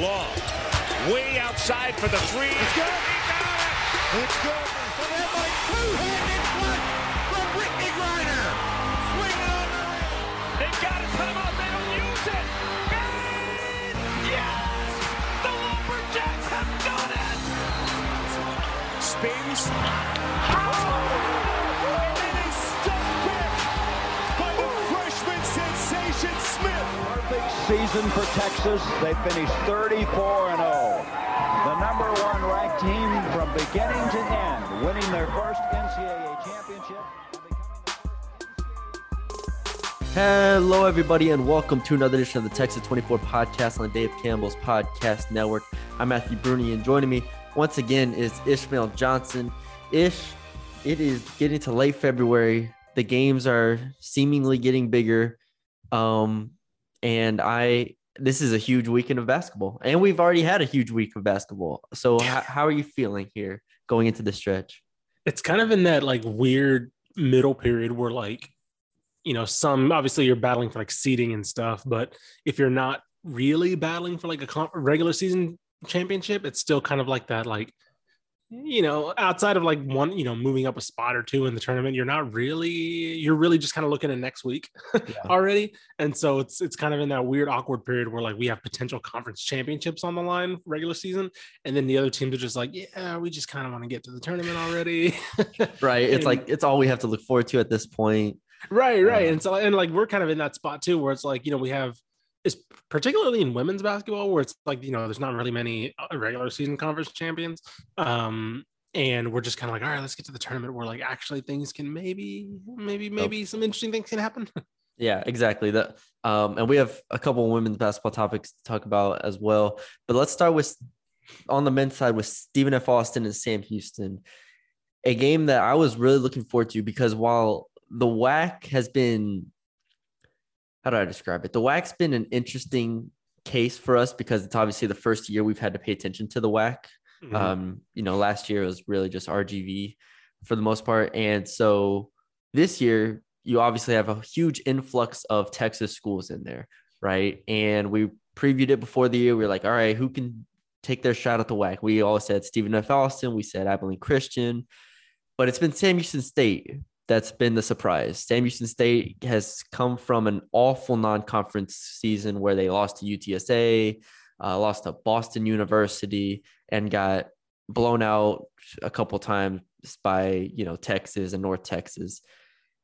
Long. Way outside for the three. It's good. He got it. It's good. So they have like two-handed block from Whitney Griner. Swing it on the rim. They got it. Put him out. They don't use it. And yes! The Lumberjacks have done it. Spins. Oh! And then a stuck pick by the freshman sensation Smith. Season for Texas. They finished 34-0. The #1 ranked team from beginning to end, winning their first NCAA championship. Hello, everybody, and welcome to another edition of the Texas 24 podcast on the Dave Campbell's Podcast Network. I'm Matthew Bruni, and joining me once again is Ishmael Johnson. Ish, it is getting to late February. The games are seemingly getting bigger. This is a huge weekend of basketball, and we've already had a huge week of basketball. So how are you feeling here going into the stretch? It's kind of in that like weird middle period where some, obviously you're battling for like seeding and stuff, but if you're not really battling for like a regular season championship, it's still kind of like that, like, you know, outside of like one, you know, moving up a spot or two in the tournament, you're really just kind of looking at next week already. And so it's kind of in that weird, awkward period where like we have potential conference championships on the line regular season. And then the other teams are just like, yeah, we just kind of want to get to the tournament already. Right. It's like, it's all we have to look forward to at this point. Right. Right. And so, and like, we're kind of in that spot too, where it's like, you know, we have, is particularly in women's basketball where it's like, you know, there's not really many regular season conference champions. And we're just kind of like, all right, let's get to the tournament where like actually things can maybe some interesting things can happen. Yeah, exactly. That, and we have a couple of women's basketball topics to talk about as well. But let's start with on the men's side with Stephen F. Austin and Sam Houston, a game that I was really looking forward to because while the WAC has been, how do I describe it? The WAC's been an interesting case for us because it's obviously the first year we've had to pay attention to the WAC. Mm-hmm. Last year it was really just RGV for the most part. And so this year you obviously have a huge influx of Texas schools in there, right? And we previewed it before the year. We were like, all right, who can take their shot at the WAC? We all said Stephen F. Austin. We said Abilene Christian. But it's been Sam Houston State. That's been the surprise. Sam Houston State has come from an awful non-conference season where they lost to UTSA, lost to Boston University, and got blown out a couple times by, you know, Texas and North Texas.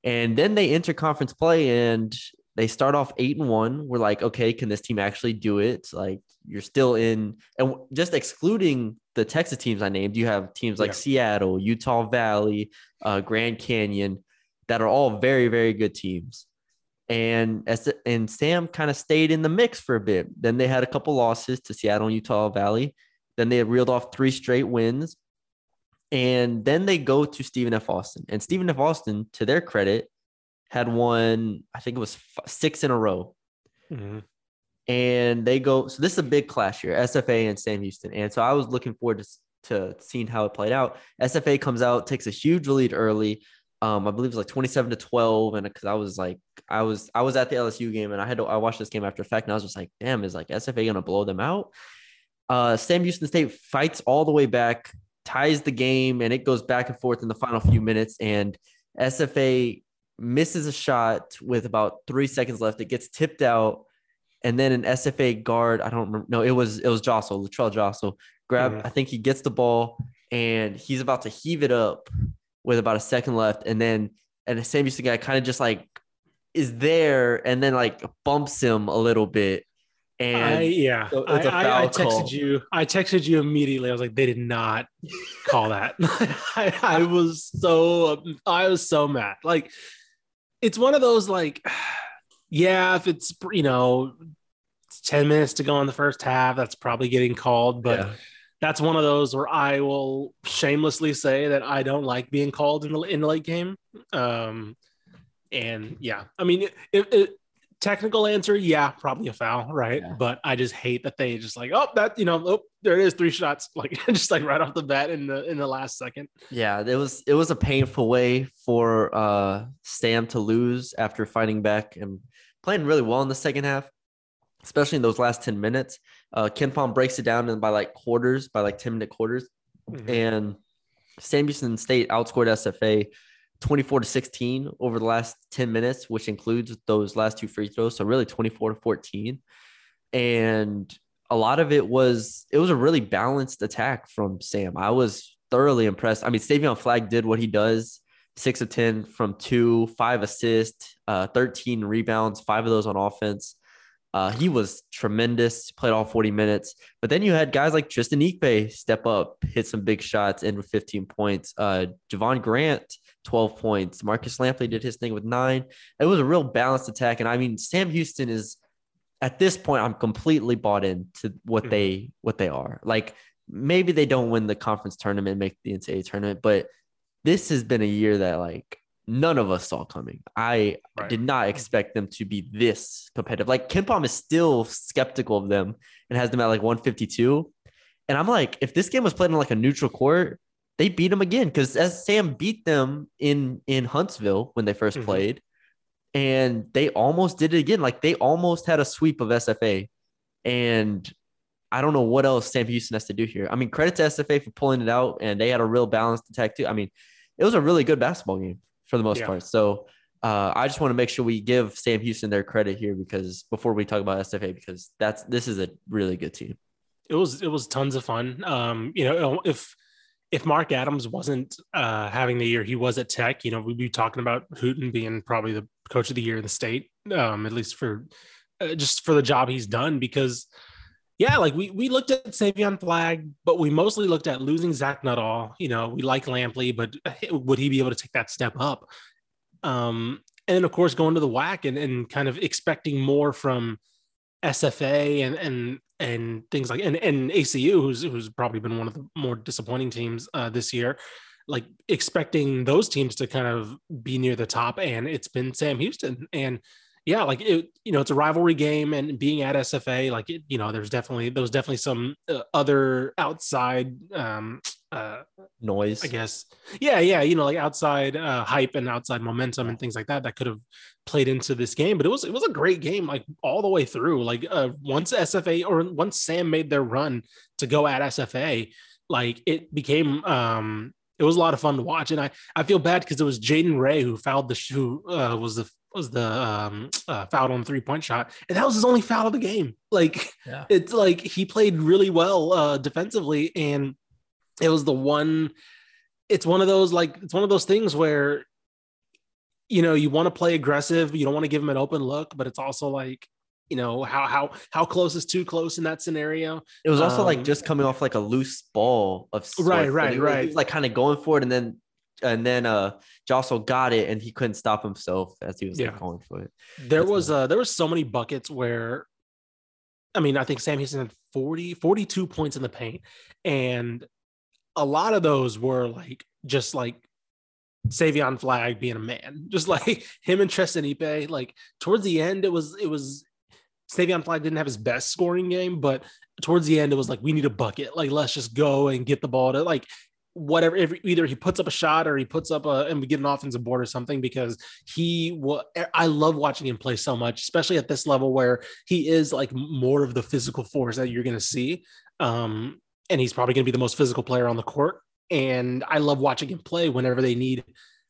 And then they enter conference play and they start off 8-1. We're like, okay, can this team actually do it? Like you're still in, and just excluding the Texas teams I named, you have teams like Seattle, Utah Valley, Grand Canyon that are all very, very good teams. And Sam kind of stayed in the mix for a bit. Then they had a couple losses to Seattle and Utah Valley. Then they reeled off 3 straight wins. And then they go to Stephen F. Austin. And Stephen F. Austin, to their credit, had won, I think it was 6 in a row. Mm-hmm. And they go, so this is a big clash here, SFA and Sam Houston. And so I was looking forward to seeing how it played out. SFA comes out, takes a huge lead early. I believe it was like 27-12. And because I was at the LSU game and I watched this game after the fact. And I was just like, damn, is like SFA going to blow them out? Sam Houston State fights all the way back, ties the game, and it goes back and forth in the final few minutes. And SFA misses a shot with about 3 seconds left. It gets tipped out. And then an SFA guard, I don't remember. No, it was Latrell Jossel. I think he gets the ball and he's about to heave it up with about a second left. And the Sam Houston guy kind of just like is there and then like bumps him a little bit. And so it's a foul call. I texted you immediately. I was like, they did not call that. I was so mad. Like, it's one of those like. Yeah, if it's, you know, 10 minutes to go in the first half, that's probably getting called. But that's one of those where I will shamelessly say that I don't like being called in the late game. Technical answer, probably a foul, right? Yeah. But I just hate that they just like, there it is, 3 shots, like just like right off the bat in the last second. Yeah, it was a painful way for Sam to lose after fighting back and playing really well in the second half. especially in those last 10 minutes. KenPom breaks it down by like quarters, by like 10-minute quarters. Mm-hmm. And Sam Houston State outscored SFA 24-16 over the last 10 minutes, which includes those last two free throws. So really 24-14. And a lot of it was a really balanced attack from Sam. I was thoroughly impressed. I mean, Stephen Flagg did what he does. 6 of 10 from 2, 5 assists, 13 rebounds, 5 of those on offense. He was tremendous, played all 40 minutes. But then you had guys like Tristan Ikpe step up, hit some big shots, end with 15 points. Javon Grant, 12 points. Marcus Lampley did his thing with 9. It was a real balanced attack. And, I mean, Sam Houston is, at this point, I'm completely bought into what they are. Like, maybe they don't win the conference tournament, make the NCAA tournament, but this has been a year that, like, none of us saw coming. I did not expect them to be this competitive. Like, KenPom is still skeptical of them and has them at, like, 152. And I'm like, if this game was played on, like, a neutral court, they beat them again. Because as Sam beat them in Huntsville when they first played, and they almost did it again. Like, they almost had a sweep of SFA. And I don't know what else Sam Houston has to do here. I mean, credit to SFA for pulling it out, and they had a real balanced attack too. I mean, it was a really good basketball game for the most part. So I just want to make sure we give Sam Houston their credit here, because before we talk about SFA, because this is a really good team. It was tons of fun. You know, if Mark Adams wasn't having the year he was at Tech, you know, we'd be talking about Hooten being probably the coach of the year in the state, at least for just for the job he's done. Because yeah, like we looked at Savion Flagg, but we mostly looked at losing Zach Nuttall. You know, we like Lampley, but would he be able to take that step up? And then, of course, going to the WAC and kind of expecting more from SFA and things like and ACU, who's probably been one of the more disappointing teams this year. Like expecting those teams to kind of be near the top, and it's been Sam Houston. And yeah, like, it, you know, it's a rivalry game, and being at SFA, like, it, you know, there was definitely some other outside noise, I guess. Yeah. You know, like outside hype and outside momentum and things like that could have played into this game, but it was a great game, like all the way through. Like once Sam made their run to go at SFA, like it became, it was a lot of fun to watch. And I feel bad because it was Jaden Ray who fouled the shoe, was the fouled on 3-point shot, and that was his only foul of the game. Like it's like he played really well defensively, and it was the one. It's one of those things where, you know, you want to play aggressive, you don't want to give him an open look, but it's also like, you know, how close is too close in that scenario. It was also like just coming off like a loose ball of sorts. Right. He was like kind of going for it, and then Jossel got it, and he couldn't stop himself as he was like, going for it. There was so many buckets where, I mean, I think Sam Houston had 42 points in the paint. And a lot of those were like, just like Savion Flagg being a man, just like him and Tristan Ikpe. Like towards the end, it was Savion Flagg didn't have his best scoring game, but towards the end, it was like, we need a bucket. Like, let's just go and get the ball to like, whatever, either he puts up a shot or he puts up and we get an offensive board or something, because I love watching him play so much, especially at this level where he is like more of the physical force that you're going to see. And he's probably going to be the most physical player on the court. And I love watching him play whenever they need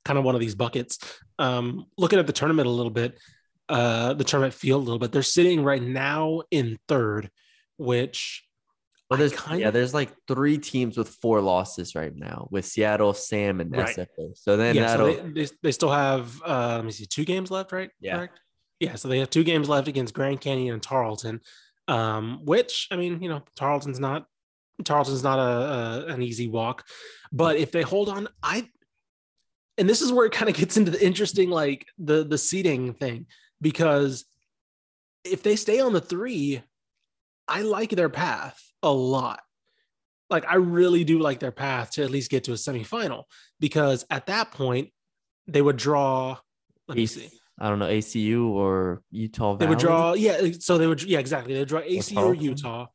kind of one of these buckets. Looking at the tournament a little bit, the tournament field a little bit, they're sitting right now in third, which, well, there's like three teams with 4 losses right now, with Seattle, Sam, and SFA. So then they still have 2 games left, right? Yeah. Correct? Yeah. So they have 2 games left against Grand Canyon and Tarleton, which, I mean, you know, Tarleton's not an easy walk, but if they hold on, and this is where it kind of gets into the interesting, like the seeding thing, because if they stay on the 3, I like their path a lot. Like, I really do like their path to at least get to a semifinal, because at that point they would draw, ACU or Utah Valley. They would draw, exactly. They would draw ACU or Utah,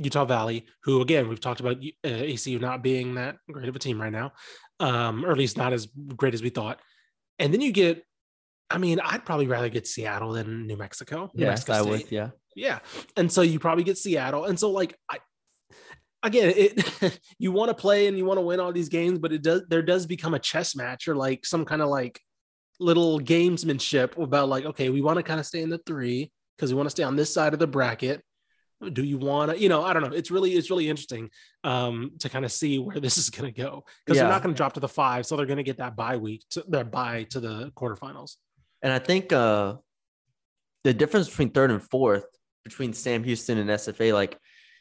Utah Valley, who again, we've talked about ACU not being that great of a team right now, or at least not as great as we thought. And then you get I mean, I'd probably rather get Seattle than New Mexico. New Mexico State. Would. Yeah. Yeah. And so you probably get Seattle. And so like, again, you want to play and you want to win all these games, but it does, there does become a chess match or like some kind of like little gamesmanship about like, okay, we want to kind of stay in the three because we want to stay on this side of the bracket. Do you want to, you know, I don't know. It's really interesting to kind of see where this is going to go because they're not going to drop to the five. So they're going to get that bye week, their bye to the quarterfinals. And I think the difference between third and fourth between Sam Houston and SFA, like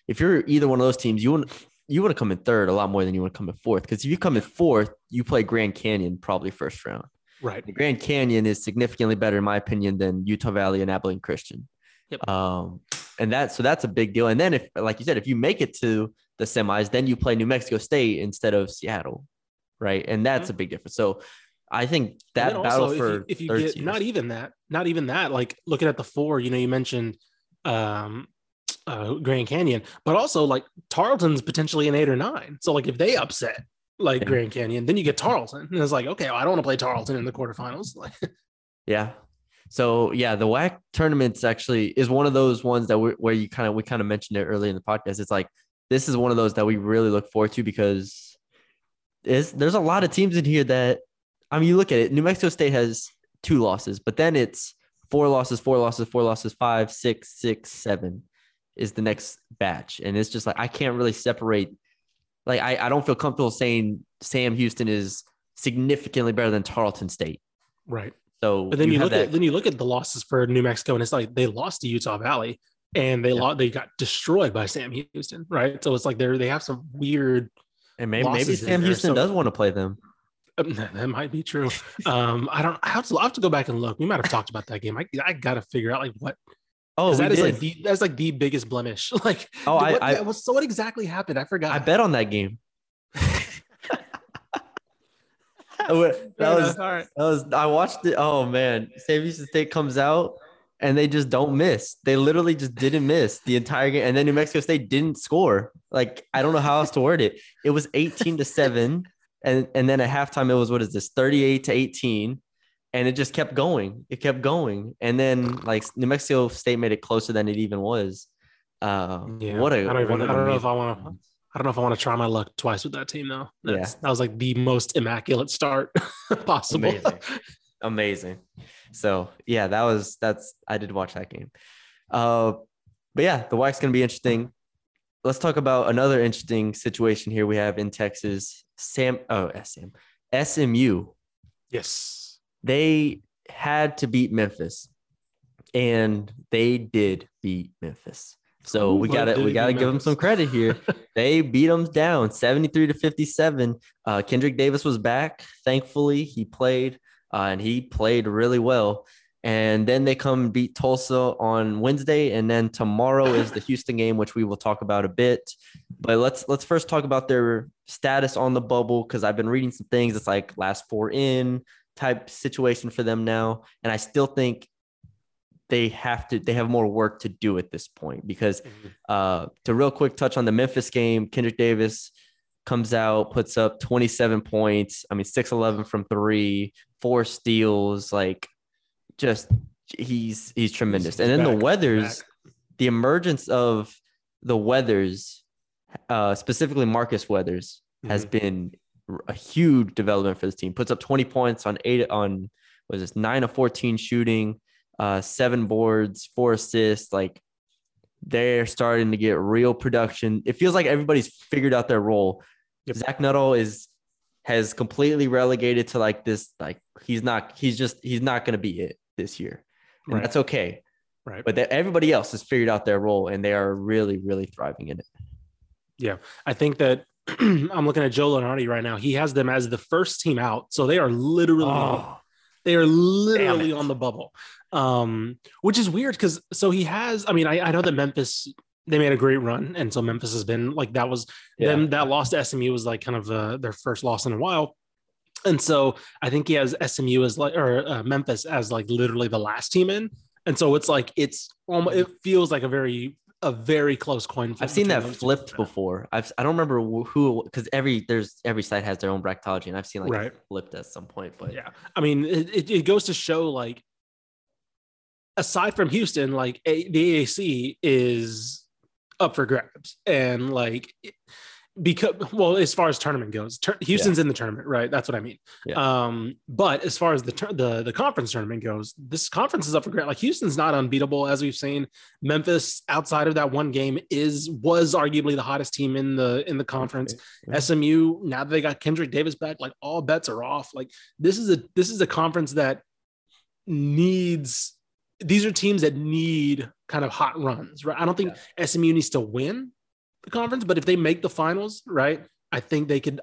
if you're either one of those teams, you want to come in third a lot more than you want to come in fourth. Because if you come in fourth, you play Grand Canyon probably first round. Right. The Grand Canyon is significantly better, in my opinion, than Utah Valley and Abilene Christian. Yep. So that's a big deal. And then if, like you said, if you make it to the semis, then you play New Mexico State instead of Seattle. Right. And that's a big difference. So I think that battle also, for if you get, not even that, like looking at the four, you know, you mentioned Grand Canyon, but also like Tarleton's potentially an 8 or 9. So like if they upset like Grand Canyon, then you get Tarleton. And it's like, okay, well, I don't want to play Tarleton in the quarterfinals. Yeah. So yeah, the WAC tournaments actually is one of those ones that we kind of mentioned it early in the podcast. It's like, this is one of those that we really look forward to because there's a lot of teams in here that, I mean, you look at it, New Mexico State has 2 losses, but then it's 4 losses, 5, 6, 7 is the next batch. And it's just like, I can't really separate. Like, I don't feel comfortable saying Sam Houston is significantly better than Tarleton State. Right. So but then you look at the losses for New Mexico and it's like, they lost to Utah Valley and they got destroyed by Sam Houston. Right. So it's like, they have some weird. And maybe Sam Houston does want to play them. That might be true. I'll have to go back and look. We might have talked about that game. I gotta figure out like what. Oh, that's like the biggest blemish. Like, so what exactly happened? I forgot. I bet on that game. I watched it. Oh man, Sam Houston State comes out and they just don't miss. They literally just didn't miss the entire game. And then New Mexico State didn't score. Like, I don't know how else to word it. It was 18-7. And then at halftime, it was, 38-18. And it just kept going. And then like New Mexico State made it closer than it even was. I don't know if I want to try my luck twice with that team though. That was like the most immaculate start possible. Amazing. So yeah, I did watch that game. But yeah, the WAC's going to be interesting. Let's talk about another interesting situation here we have in Texas. SMU. Yes. They had to beat Memphis, and they did beat Memphis. So we gotta give them some credit here. They beat them down 73-57. Kendrick Davis was back. Thankfully, he played, and he played really well. And then they come beat Tulsa on Wednesday, and then tomorrow is the Houston game, which we will talk about a bit. But let's first talk about their status on the bubble, because I've been reading some things. It's like last 4 in type situation for them now, and I still think they have more work to do at this point, because to real quick touch on the Memphis game, Kendrick Davis comes out, puts up 27 points. I mean, 6-11 from 3, 4 steals, like. Just he's tremendous. He's and then back, the emergence of the Weathers, specifically Marcus Weathers, has been a huge development for this team. Puts up 20 points on 9 of 14 shooting, 7 boards, 4 assists. Like, they're starting to get real production. It feels like everybody's figured out their role. Yep. Zach Nuttall has completely relegated to like this, like he's not going to be it this year. And that's okay. Right. But everybody else has figured out their role, and they are really, really thriving in it. Yeah. I think that I'm looking at Joe Lenardi right now. He has them as the first team out. So they are literally, on the bubble, which is weird. I know that Memphis, they made a great run. And so Memphis has been like, that was them. That loss to SMU was like kind of their first loss in a while. And so I think he has SMU as like, or Memphis as like literally the last team in. And so it's like, it feels like a very a very close coin flip. I've seen that flipped before. I don't remember who, because every site has their own bracketology, and I've seen like it flipped at some point. But yeah, I mean, it goes to show, like, aside from Houston, like the AAC is up for grabs, and like as far as tournament goes, Houston's in the tournament, right? That's what I mean. Yeah. But as far as the conference tournament goes, this conference is up for grabs. Like, Houston's not unbeatable, as we've seen. Memphis, outside of that one game, was arguably the hottest team in the conference. Yeah. SMU, now that they got Kendrick Davis back, like, all bets are off. Like, this is a conference that needs. These are teams that need kind of hot runs, right? I don't think SMU needs to win the conference, but if they make the finals, right, I think they could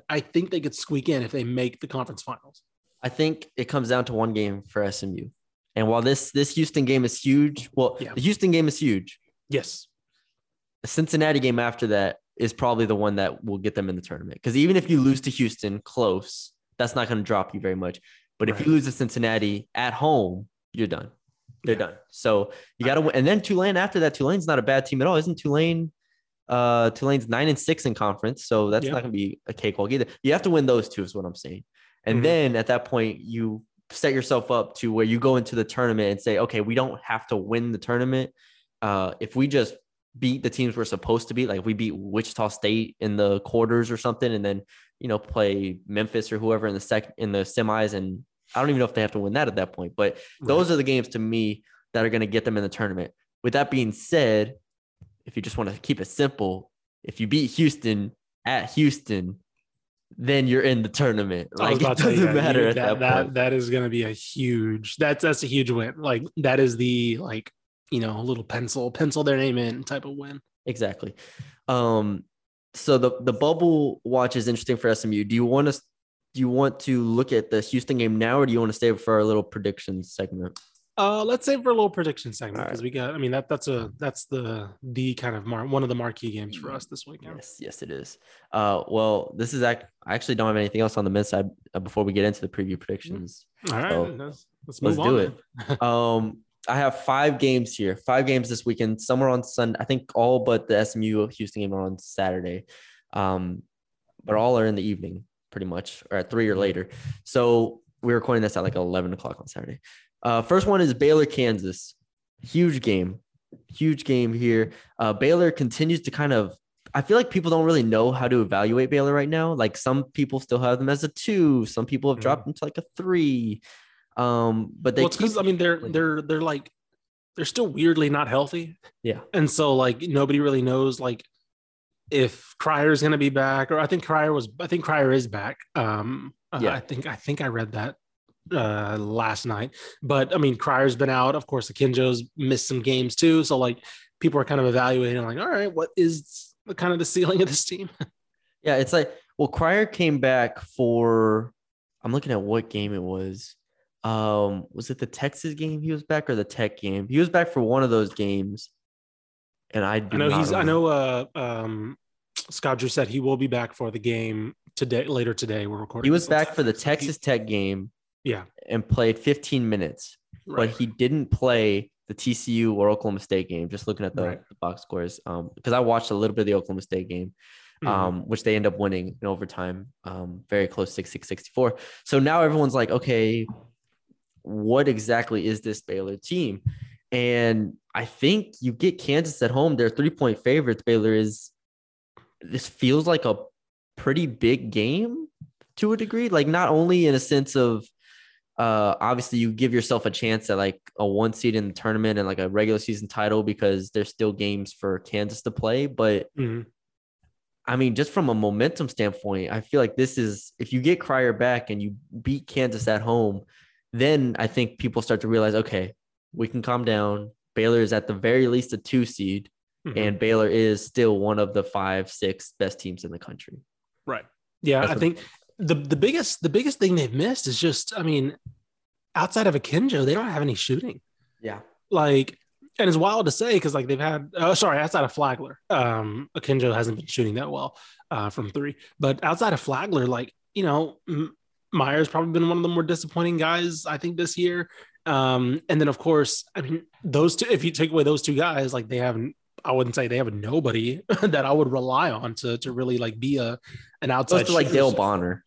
squeak in if they make the conference finals. I think it comes down to one game for SMU. And while this Houston game is huge, the Houston game is huge. Yes. The Cincinnati game after that is probably the one that will get them in the tournament. Because even if you lose to Houston close, that's not going to drop you very much. But if you lose to Cincinnati at home, you're done. They're done. So you got to win. And then Tulane after that. Tulane's not a bad team at all. Isn't Tulane? Tulane's 9-6 in conference. So that's not going to be a cakewalk either. You have to win those two is what I'm saying. And then at that point, you set yourself up to where you go into the tournament and say, okay, we don't have to win the tournament. If we just beat the teams we're supposed to beat, like if we beat Wichita State in the quarters or something, and then, you know, play Memphis or whoever in the semis, and I don't even know if they have to win that at that point, but those are the games to me that are going to get them in the tournament. With that being said, if you just want to keep it simple, if you beat Houston at Houston, then you're in the tournament. Like, it doesn't matter at that point. That is going to be a huge, that's a huge win. Like, that is the, like, you know, a little pencil their name in type of win. Exactly. So the bubble watch is interesting for SMU. Do you want to look at the Houston game now, or do you want to save it for our little prediction segment? Let's save it for a little prediction segment because that's the kind of one of the marquee games for us this weekend. Yes, it is. Well, this is I actually don't have anything else on the men's side before we get into the preview predictions. All right, so let's move on. I have five games this weekend. Some are on Sunday. I think all but the SMU Houston game are on Saturday, but all are in the evening. Pretty much, or at 3 or later. So we're recording this at like 11 o'clock on Saturday. First one is Baylor, Kansas. Huge game here. Baylor continues to kind of, I feel like people don't really know how to evaluate Baylor right now. Like, some people still have them as a 2. Some people have dropped them to like a 3. But they, because they're like, they're still weirdly not healthy. Yeah. And so like, nobody really knows, like, if Cryer is going to be back, or I think Cryer is back. I think I read that last night, but I mean, Cryer's been out. Of course, the Kinjos missed some games too. So like, people are kind of evaluating, like, all right, what is the kind of the ceiling of this team? Yeah. It's like, well, Cryer came back for, I'm looking at what game it was. Was it the Texas game? He was back, or the Tech game? He was back for one of those games. And I know Scott Drew said he will be back for the game today. Later today, we're recording. He was back for the Texas Tech game. Yeah. And played 15 minutes, but he didn't play the TCU or Oklahoma State game. Just looking at the box scores. Because I watched a little bit of the Oklahoma State game, which they end up winning in overtime. Very close, 66-64. So now everyone's like, okay, what exactly is this Baylor team? And I think you get Kansas at home. They're 3-point favorites. Baylor is – this feels like a pretty big game to a degree. Like, not only in a sense of obviously you give yourself a chance at like a 1 seed in the tournament and like a regular season title because there's still games for Kansas to play. But, I mean, just from a momentum standpoint, I feel like this is – if you get Cryer back and you beat Kansas at home, then I think people start to realize, okay, we can calm down. Baylor is at the very least a 2 seed, and Baylor is still one of the 5-6 best teams in the country. Right. Yeah. That's I think the biggest thing they've missed is just, I mean, outside of Akinjo, they don't have any shooting. Yeah. Like, and it's wild to say, because like they've had, outside of Flagler, Akinjo hasn't been shooting that well from 3, but outside of Flagler, like, you know, Meyer's probably been one of the more disappointing guys, I think, this year. And then, of course, I mean, those two, if you take away those two guys, like they haven't, I wouldn't say they have nobody that I would rely on to really like be an outside. Close to like Dale Bonner.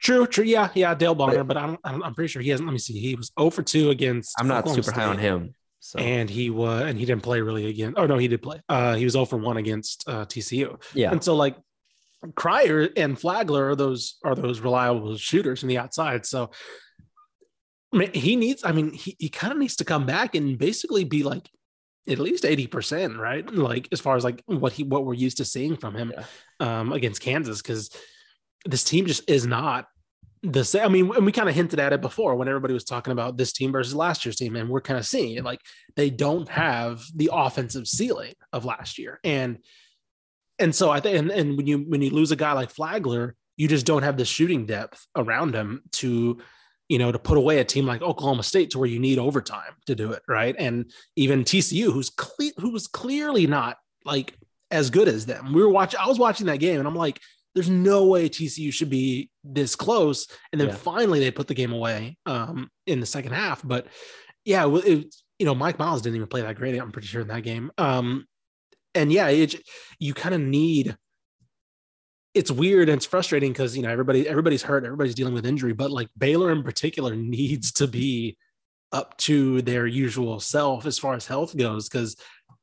True. Yeah, Dale Bonner, but I'm pretty sure he hasn't. Let me see. He was 0 for 2 against. I'm not super high on him. So. And he didn't play really again. Oh no, he did play. He was 0 for 1 against TCU. Yeah. And so like Cryer and Flagler are those reliable shooters on the outside. So I mean, he kind of needs to come back and basically be like at least 80%, right? Like as far as like what we're used to seeing from him against Kansas, because this team just is not the same. I mean, and we kind of hinted at it before when everybody was talking about this team versus last year's team, and we're kind of seeing it. Like they don't have the offensive ceiling of last year, and so I think, and when you lose a guy like Flagler, you just don't have the shooting depth around him to put away a team like Oklahoma State, to where you need overtime to do it, right? And even TCU, who was clearly not like as good as them. I was watching that game, and I'm like, there's no way TCU should be this close. And then finally they put the game away in the second half. But yeah, Mike Miles didn't even play that great, I'm pretty sure, in that game. And yeah, you kind of need, it's weird and it's frustrating because, everybody's hurt. Everybody's dealing with injury, but like Baylor in particular needs to be up to their usual self as far as health goes, because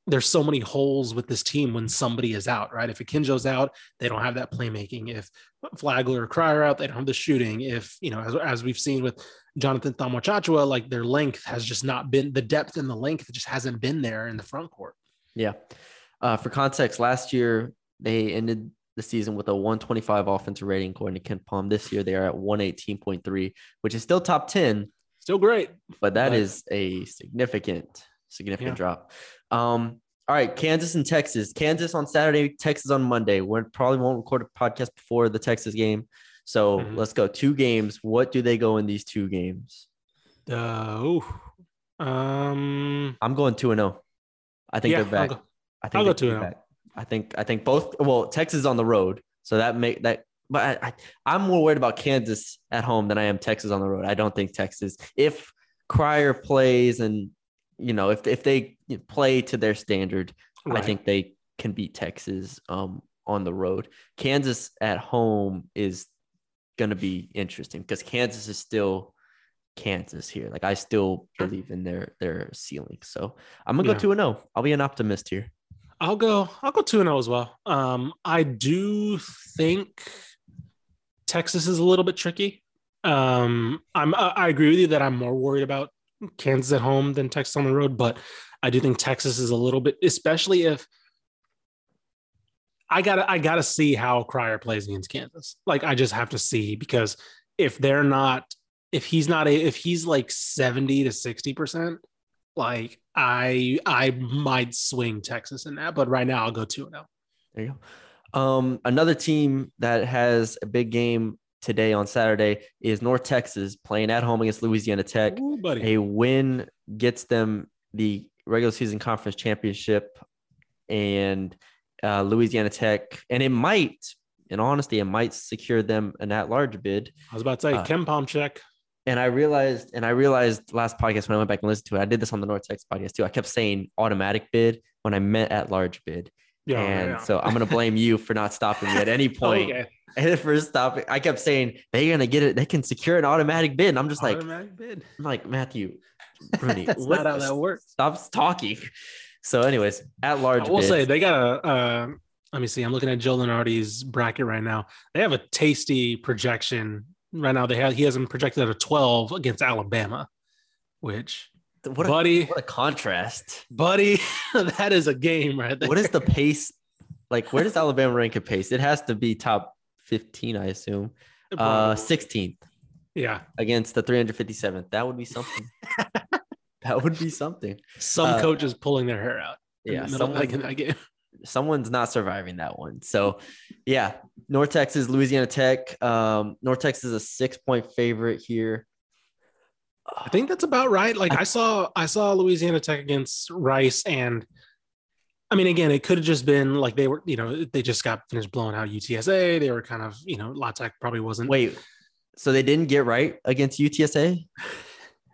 there's so many holes with this team when somebody is out, right? If Akinjo's out, they don't have that playmaking. If Flagler or Cryer out, they don't have the shooting. If, as we've seen with Jonathan Thaumachachua, like their length has just not been, the depth and the length just hasn't been there in the front court. Yeah. For context, last year they ended the season with a 125 offensive rating according to KenPom. This year they are at 118.3, which is still top 10. Still great. But that is a significant drop. All right, Kansas and Texas. Kansas on Saturday, Texas on Monday. We probably won't record a podcast before the Texas game, so let's go. Two games. What do they go in these two games? I'm going 2-0. I think they're back. I'll go 2-0. I think both. Well, Texas is on the road, so that make that. But I'm more worried about Kansas at home than I am Texas on the road. I don't think Texas, if Cryer plays and. If they play to their standard, right. I think they can beat Texas on the road. Kansas at home is going to be interesting because Kansas is still Kansas here. Like I still believe in their ceiling. So I'm going to go 2-0. I'll be an optimist here. I'll go 2-0 as well. I do think Texas is a little bit tricky. I agree with you that I'm more worried about Kansas at home than Texas on the road, but I do think Texas is a little bit, especially if I gotta see how Cryer plays against Kansas. Like I just have to see, because if he's like 70 to 60%, like I might swing Texas in that, but right now I'll go 2-0. There you go. Another team that has a big game today on Saturday is North Texas playing at home against Louisiana Tech. Ooh, buddy. A win gets them the regular season conference championship, and Louisiana Tech, and it might, in honesty, it might secure them an at-large bid. I was about to say KenPom check. And I realized last podcast when I went back and listened to it, I did this on the North Texas podcast too. I kept saying automatic bid when I meant at-large bid. So I'm going to blame you for not stopping me at any point. Okay. And for stopping, I kept saying they're going to get it. They can secure an automatic bid. And I'm just like Matthew Bruni, that's not how that works. Stop talking. So anyways, at large, I will say they got a, let me see. I'm looking at Joe Lenardi's bracket right now. They have a tasty projection right now. He has them projected at a 12 against Alabama, which what a contrast, buddy. That is a game right there. What is the pace? Like, where does Alabama rank at pace? It has to be top 15, I assume. 16th. Yeah. Against the 357th. That would be something. That would be something. Some coach is pulling their hair out. Yeah. Someone's not surviving that one. So yeah, North Texas, Louisiana Tech. North Texas is a 6-point favorite here. I think that's about right. Like I saw Louisiana Tech against Rice, and I mean, again, it could have just been like they were, they just got finished blowing out UTSA. They were kind of, La Tech probably wasn't. Wait, so they didn't get right against UTSA?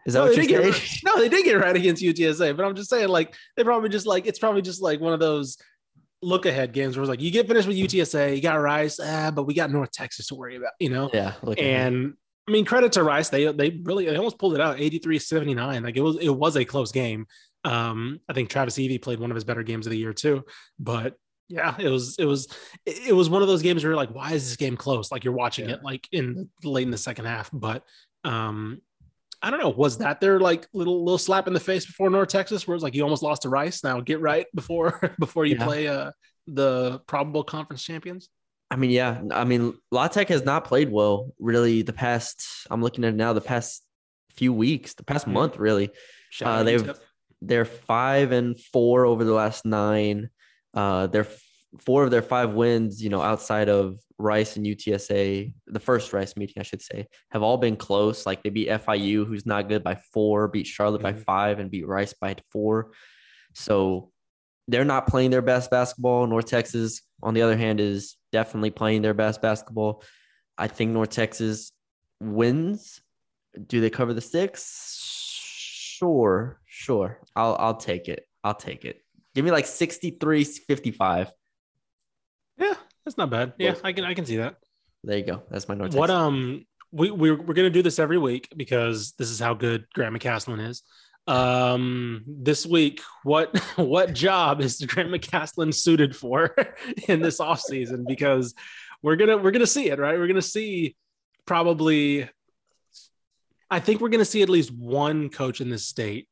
Is that what you're saying? No, they did get right against UTSA, but I'm just saying, like, they probably just like, it's probably just like one of those look ahead games where it's like, you get finished with UTSA, you got Rice, but we got North Texas to worry about, you know? Yeah. And I mean, credit to Rice. They almost pulled it out 83-79. Like it was a close game. I think Travis Eby played one of his better games of the year too, but yeah, it was one of those games where you're like, why is this game close? Like you're watching it like in late in the second half, but I don't know. Was that their like little slap in the face before North Texas, where it's like you almost lost to Rice? Now get right before you play the probable conference champions. I mean, yeah. I mean, La Tech has not played well really the past. I'm looking at it now. The past few weeks, the past month, really. They're 5-4 over the last 9. They're four of their 5 wins, you know, outside of Rice and UTSA, the first Rice meeting, I should say, have all been close. Like they beat FIU, who's not good, by 4, beat Charlotte by 5, and beat Rice by 4. So they're not playing their best basketball. North Texas, on the other hand, is definitely playing their best basketball. I think North Texas wins. Do they cover the 6? Sure. I'll take it. Give me like 63-55. Yeah. That's not bad. Yeah, I can see that. There you go. That's my North Texas. What we're gonna do this every week because this is how good Grant McCasland is. This week, what job is Grant McCasland suited for in this offseason? Because we're gonna see it, right? We're gonna see we're gonna see at least one coach in this state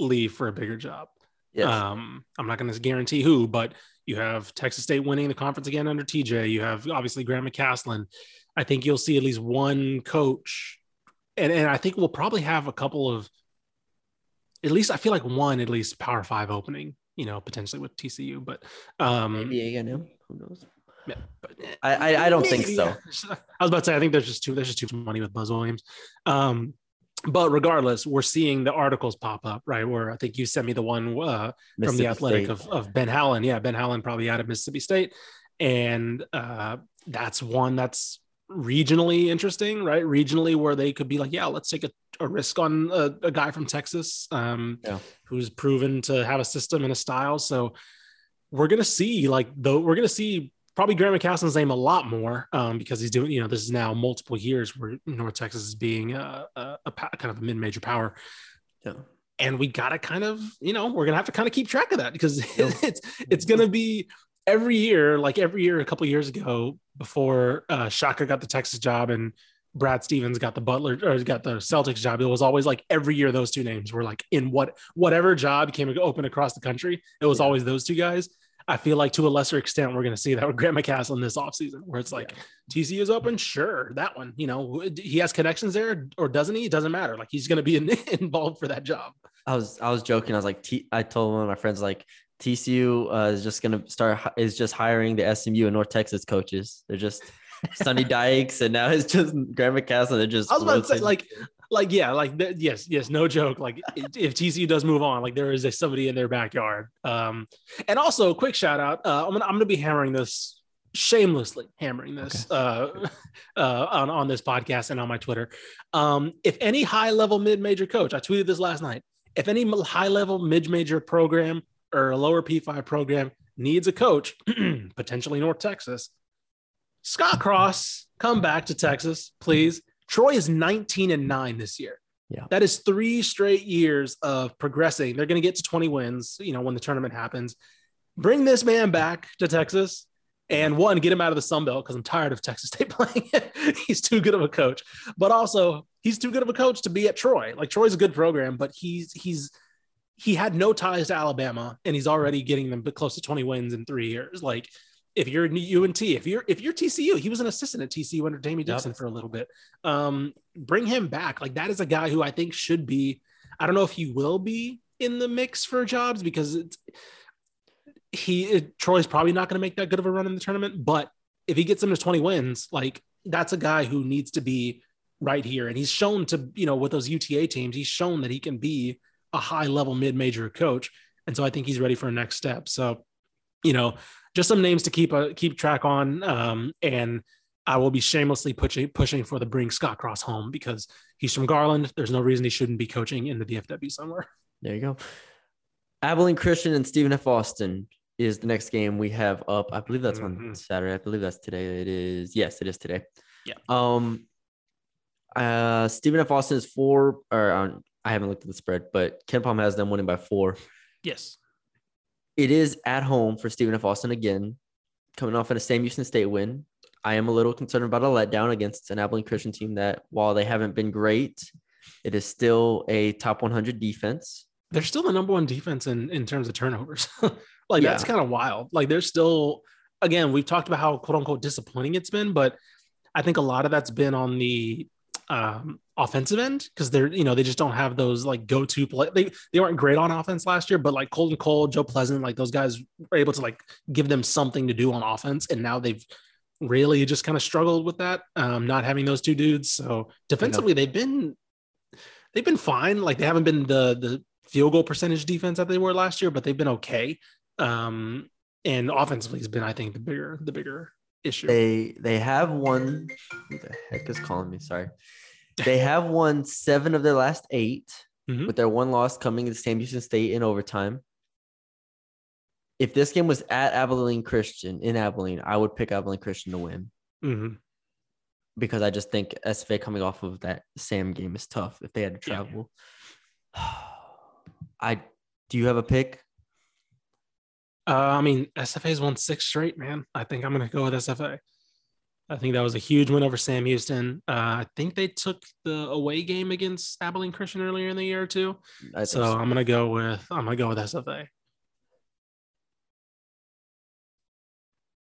leave for a bigger job. Yes. I'm not gonna guarantee who, but you have Texas State winning the conference again under TJ. You have obviously Grant McCasland. I think you'll see at least one coach. And I think we'll probably have a couple of, at least I feel like one Power 5 opening, you know, potentially with TCU, but maybe again, who knows? Yeah, but I don't think so. I was about to say, I think there's just too much money with Buzz Williams. But regardless, we're seeing the articles pop up, right? Where I think you sent me the one from The Athletic of Ben Howland. Yeah, Ben Howland probably out of Mississippi State. And that's one that's regionally interesting, right? Regionally where they could be like, yeah, let's take a risk on a guy from Texas who's proven to have a system and a style. So we're going to see probably Grant McCasland's name a lot more because he's doing, you know, this is now multiple years where North Texas is being a kind of a mid-major power. Yeah. And we got to kind of, you know, we're going to have to kind of keep track of that because it's going to be every year, a couple years ago before Shaka got the Texas job and Brad Stevens got the Celtics job. It was always like every year, those two names were like in whatever job came open across the country. It was always those two guys. I feel like to a lesser extent, we're going to see that with Grant McCasland this offseason, where it's like TCU is open. Sure. That one, you know, he has connections there or doesn't he? It doesn't matter. Like he's going to be involved for that job. I was joking. I was like, I told one of my friends, like TCU is just hiring the SMU and North Texas coaches. They're just Sonny Dykes. And now it's just Grant McCasland. They're just, I was about to say, yes, no joke. Like if TCU does move on, like there is somebody in their backyard. And also a quick shout out. I'm gonna be shamelessly hammering this on this podcast and on my Twitter. If any high level mid-major coach, I tweeted this last night. If any high level mid-major program or a lower P5 program needs a coach, potentially North Texas, Scott Cross, come back to Texas, please. Troy is 19-9 this year. Yeah, that is 3 straight years of progressing. They're going to get to 20 wins, you know, when the tournament happens. Bring this man back to Texas and get him out of the Sun Belt because I'm tired of Texas State playing it. He's too good of a coach, but also he's too good of a coach to be at Troy. Like Troy's a good program, but he had no ties to Alabama and he's already getting them close to 20 wins in 3 years. Like, if you're UNT, if you're TCU, he was an assistant at TCU under Jamie Dixon for a little bit. Bring him back. Like that is a guy who I think should be. I don't know if he will be in the mix for jobs because Troy's probably not going to make that good of a run in the tournament. But if he gets them to 20 wins, like that's a guy who needs to be right here, and he's shown to, you know, with those UTA teams, he's shown that he can be a high level mid major coach, and so I think he's ready for a next step. So, you know, just some names to keep track on. And I will be shamelessly pushing for the bring Scott Cross home because he's from Garland. There's no reason he shouldn't be coaching in the DFW somewhere. There you go. Abilene Christian and Stephen F. Austin is the next game we have up. I believe that's on Saturday. I believe that's today. It is. Yes, it is today. Yeah. Stephen F. Austin is 4, or I haven't looked at the spread, but KenPom has them winning by 4. Yes. It is at home for Stephen F. Austin again, coming off in a Sam Houston State win. I am a little concerned about a letdown against an Abilene Christian team that, while they haven't been great, it is still a top 100 defense. They're still the number one defense in terms of turnovers. That's kind of wild. Like, they're still, again, we've talked about how quote unquote disappointing it's been, but I think a lot of that's been on the offensive end because they're, they just don't have those like go-to play. They weren't great on offense last year, but like Colton Cole, Joe Pleasant, like those guys were able to like give them something to do on offense. And now they've really just kind of struggled with that, not having those two dudes. So defensively, they've been fine. Like, they haven't been the field goal percentage defense that they were last year, but they've been okay. And offensively has been, I think, the bigger issue. They have won. Who the heck is calling me? Sorry. They have won 7 of their last 8, with their one loss coming to Sam Houston State in overtime. If this game was at Abilene Christian in Abilene, I would pick Abilene Christian to win because I just think SFA coming off of that Sam game is tough if they had to travel. Yeah. Do you have a pick? I mean, SFA's won 6 straight, man. I think I'm going to go with SFA. I think that was a huge win over Sam Houston. I think they took the away game against Abilene Christian earlier in the year too. So I'm going to go with SFA.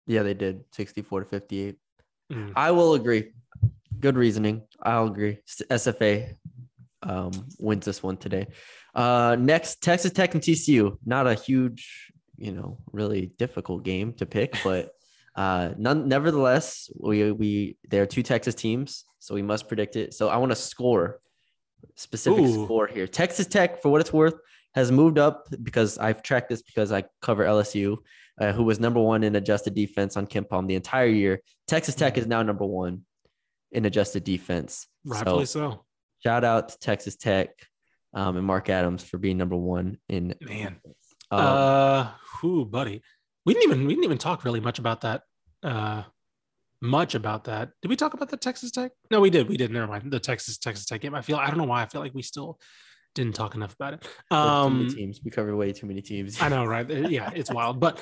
Yeah, they did 64-58. I will agree. Good reasoning. I'll agree. SFA wins this one today. Next, Texas Tech and TCU. Not a huge, really difficult game to pick, but nevertheless, we there are two Texas teams, so we must predict it. So I want to score here. Texas Tech, for what it's worth, has moved up because I've tracked this because I cover LSU, who was number 1 in adjusted defense on KenPom the entire year. Texas Tech is now number 1 in adjusted defense. Rightfully so. Shout out to Texas Tech and Mark Adams for being number 1 in. Man, buddy, we didn't even talk really much about that. Did we talk about the Texas Tech? No, we did. Never mind the Texas Tech game. I don't know why I feel like we still didn't talk enough about it. We covered way too many teams. I know, right? Yeah, it's wild. But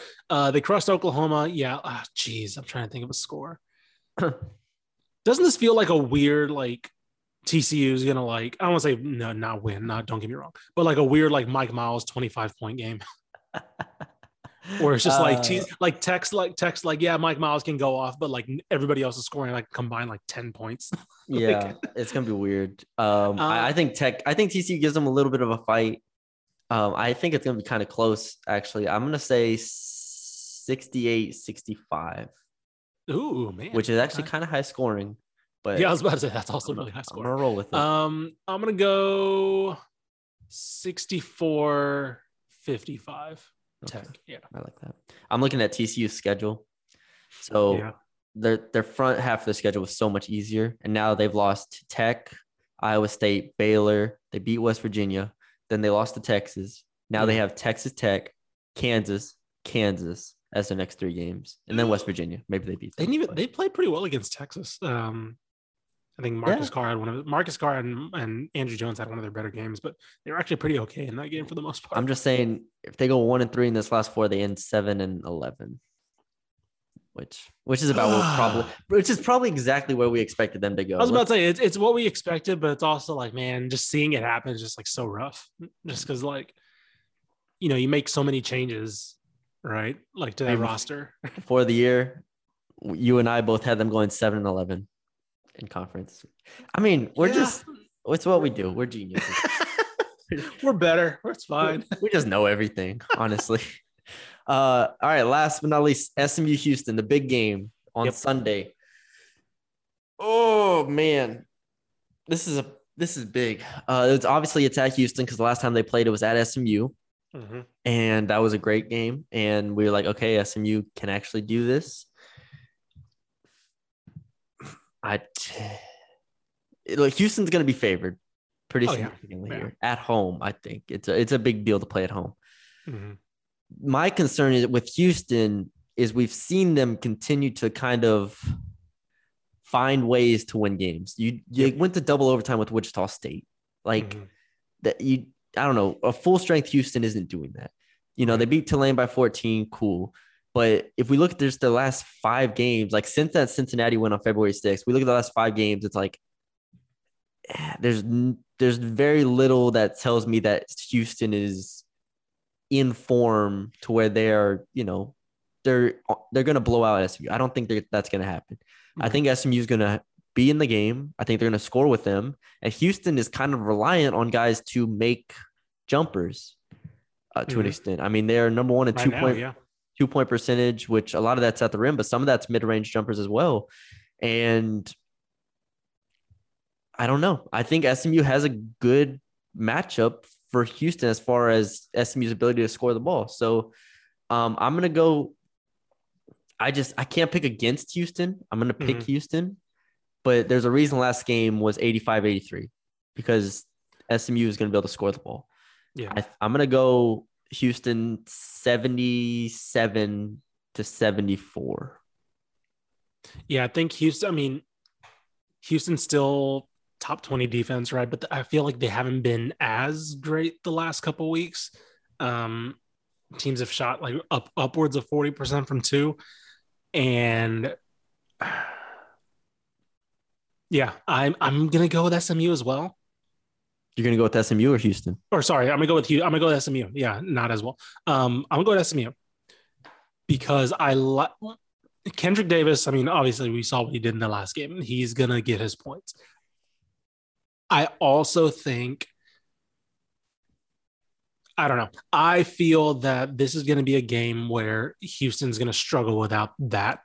they crushed Oklahoma. Yeah. Oh, geez, I'm trying to think of a score. Doesn't this feel like a weird, like TCU is gonna like? I don't want to say no, not win. Not don't get me wrong, but like a weird like Mike Miles 25-point game, or it's just like yeah, Mike Miles can go off, but like everybody else is scoring like combined like 10 points. Yeah, it's gonna be weird. I think TCU gives them a little bit of a fight. I think it's gonna be kind of close, actually. I'm gonna say 68-65. Ooh, man, which is actually kind of high scoring. But yeah, I was about to say that's also really high scoring. I'm gonna roll with it. I'm gonna go 64-55. Okay. Tech, yeah, I like that. I'm looking at TCU's schedule, so their front half of the schedule was so much easier, and now they've lost Tech, Iowa State, Baylor. They beat West Virginia, then they lost to Texas. Now they have Texas Tech, Kansas as their next 3 games, and then West Virginia. Maybe they beat them. They played pretty well against Texas. I think Marcus Carr and Andrew Jones had one of their better games, but they were actually pretty okay in that game for the most part. I'm just saying, if they go 1-3 in this last 4, they end 7-11, which is about probably exactly where we expected them to go. I was about to say it's what we expected, but it's also like, man, just seeing it happen is just like so rough, just because like you make so many changes, right? Like to that roster for the year. You and I both had them going 7-11. In conference. I mean, we're just, it's what we do. We're geniuses. We're better. It's fine. We just know everything, honestly. All right. Last but not least, SMU Houston, the big game on Sunday. Oh man. This is big. It's at Houston because the last time they played, it was at SMU. And that was a great game. And we were like, okay, SMU can actually do this. Like Houston's going to be favored pretty significantly here at home. I think it's a big deal to play at home. Mm-hmm. My concern is with Houston is we've seen them continue to kind of find ways to win games. You went to double overtime with Wichita State, like that. I don't know. A full strength Houston isn't doing that. You know, they beat Tulane by 14. Cool. But if we look at just the last five games, like since that Cincinnati win on February 6th, we look at the last five games. It's like, there's very little that tells me that Houston is in form to where they are, you know, they're going to blow out SMU. I don't think that's going to happen. Okay. I think SMU is going to be in the game. I think they're going to score with them. And Houston is kind of reliant on guys to make jumpers to an extent. I mean, they're number one in right 2 point, 2 point percentage, which a lot of that's at the rim, but some of that's mid-range jumpers as well. And I don't know. I think SMU has a good matchup for Houston as far as SMU's ability to score the ball. So I'm going to go. I can't pick against Houston. I'm going to pick Houston, but there's a reason last game was 85-83 because SMU is going to be able to score the ball. Yeah. I'm going to go Houston 77-74. Yeah. I think Houston's still top 20 defense, right? But I feel like they haven't been as great the last couple of weeks. Teams have shot like upwards of 40% from two. And yeah, I'm going to go with SMU as well. You're going to go with SMU or Houston? Or sorry, I'm going to go with SMU. Yeah, not as well. I'm going to go with SMU because I like Kendrick Davis. I mean, obviously we saw what he did in the last game. He's going to get his points. I also think, I don't know. I feel that this is going to be a game where Houston's going to struggle without that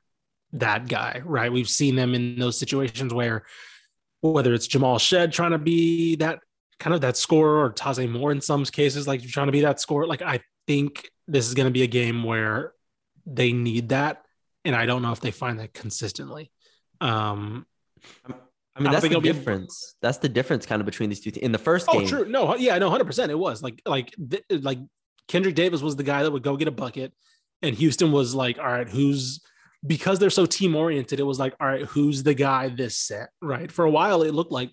guy, right? We've seen them in those situations where whether it's Jamal Shedd trying to be that kind of that scorer or Taze Moore in some cases, like you're trying to be that scorer. Like, I think this is going to be a game where they need that. And I don't know if they find that consistently. I mean, that's the difference. That's the difference kind of between these two teams in the first game. Oh, true. No. Yeah, no, 100%. It was like Kendrick Davis was the guy that would go get a bucket. And Houston was like, all right, because they're so team oriented, it was like, all right, who's the guy this set, right? For a while, it looked like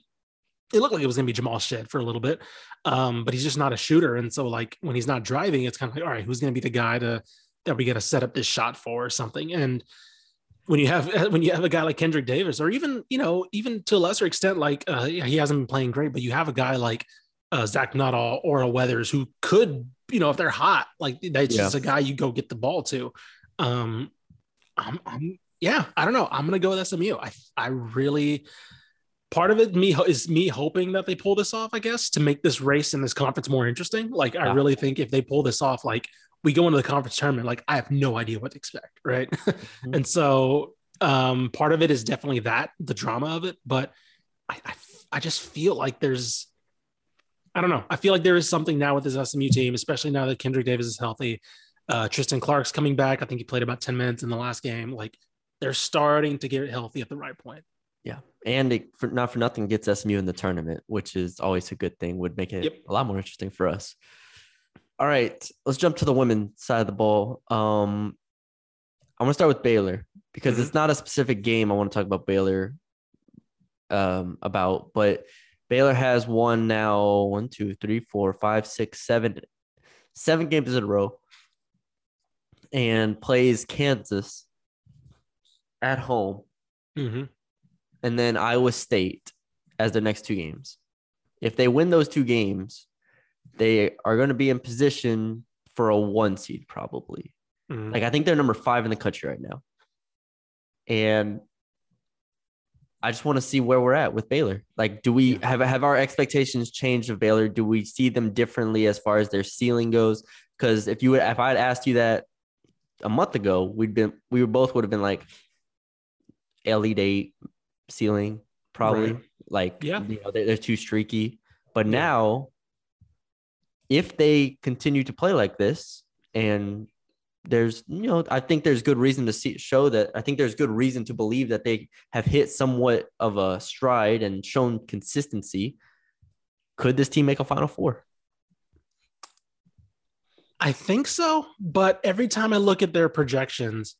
it was going to be Jamal Shedd for a little bit, but he's just not a shooter. And so like when he's not driving, it's kind of like, all right, who's going to be the guy that we got to set up this shot for or something. And when you have a guy like Kendrick Davis, or even, you know, even to a lesser extent, like he hasn't been playing great, but you have a guy like Zach Nuttall or a Weathers who could, you know, if they're hot, like that's just a guy you go get the ball to. I don't know. I'm going to go with SMU. I really, part of it is me hoping that they pull this off, I guess, to make this race and this conference more interesting. Like, I really think if they pull this off, like, we go into the conference tournament, like I have no idea what to expect. Right. Mm-hmm. And so part of it is definitely that, the drama of it, but I just feel like I don't know. I feel like there is something now with this SMU team, especially now that Kendrick Davis is healthy. Tristan Clark's coming back. I think he played about 10 minutes in the last game. Like they're starting to get healthy at the right point. Yeah. And not for nothing gets SMU in the tournament, which is always a good thing, would make it a lot more interesting for us. All right, let's jump to the women's side of the ball. I'm going to start with Baylor because it's not a specific game I want to talk about Baylor but Baylor has won now 7 games in a row and plays Kansas at home and then Iowa State as their next two games. If they win those two games, they are going to be in position for a 1 seed probably. Like I think they're number 5 in the country right now. And I just want to see where we're at with Baylor. Like, do we have our expectations changed of Baylor? Do we see them differently as far as their ceiling goes? Because if I had asked you that a month ago, we would have been like Elite 8 ceiling probably. Right. Like you know, they're too streaky. But now, if they continue to play like this and there's, you know, I think there's good reason to show that. I think there's good reason to believe that they have hit somewhat of a stride and shown consistency. Could this team make a Final Four? I think so, but every time I look at their projections,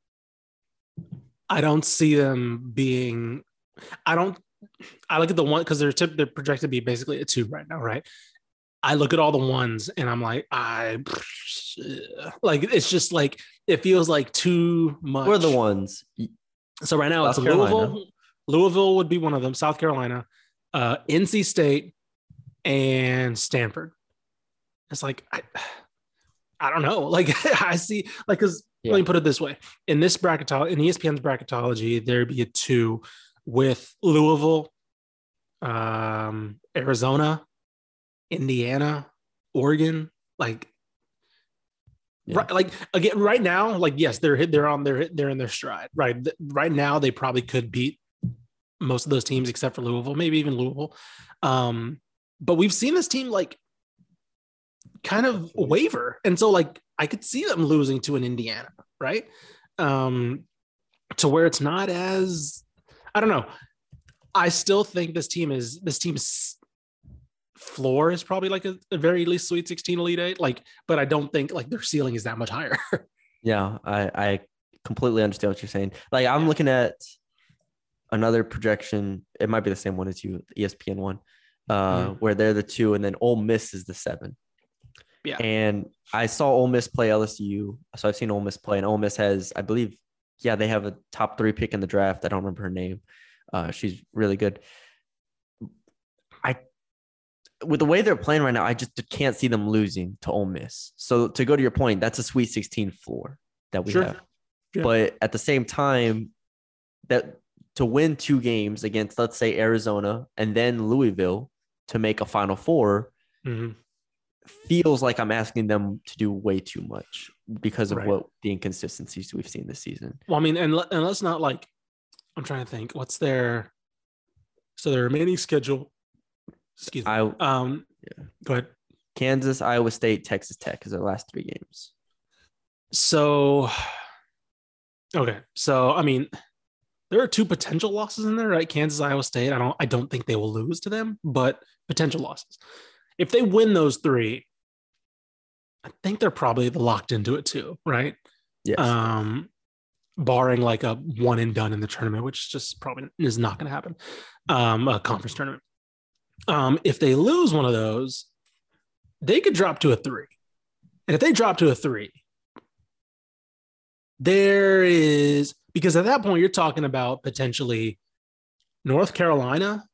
I don't see them being, I look at the one, because they're projected to be basically a 2 right now, right? I look at all the ones and I'm like, it's just like, it feels like too much. We're the ones. So right now it's Louisville. Louisville would be one of them. South Carolina, NC State, and Stanford. It's like, I don't know. Like I see, like, cause yeah. Let me put it this way. In this bracketology, in ESPN's bracketology, there'd be a 2 with Louisville, Arizona, Indiana, Oregon, like, yeah. Right, like again, right now, like, yes, they're in their stride, right? Right now, they probably could beat most of those teams except for Louisville, maybe even Louisville. But we've seen this team like kind of waver. And so like, I could see them losing to an Indiana, right? To where it's not as, I don't know. I still think this team's floor is probably like a very least Sweet 16, Elite Eight, like, but I don't think like their ceiling is that much higher. Yeah, I completely understand what you're saying. Like I'm looking at another projection. It might be the same one as you, ESPN one, where they're the 2 and then Ole Miss is the 7. Yeah. And I saw Ole Miss play LSU. So I've seen Ole Miss play, and Ole Miss has, I believe, they have a top 3 pick in the draft. I don't remember her name. She's really good. With the way they're playing right now, I just can't see them losing to Ole Miss. So to go to your point, that's a Sweet 16 floor that we have. Yeah. But at the same time, that to win 2 games against, let's say, Arizona and then Louisville to make a Final Four feels like I'm asking them to do way too much because of what the inconsistencies we've seen this season. Well, I mean, and let's not like, I'm trying to think what's their, so their remaining schedule. Excuse me. Go ahead. Kansas, Iowa State, Texas Tech is their last 3 games. So, okay. So, I mean, there are 2 potential losses in there, right? Kansas, Iowa State. I don't think they will lose to them, but potential losses. If they win those 3, I think they're probably locked into it too, right? Yes. Barring like a 1 and done in the tournament, which just probably is not going to happen. A conference tournament. If they lose one of those, they could drop to a 3. And if they drop to a 3, there is, because at that point you're talking about potentially North Carolina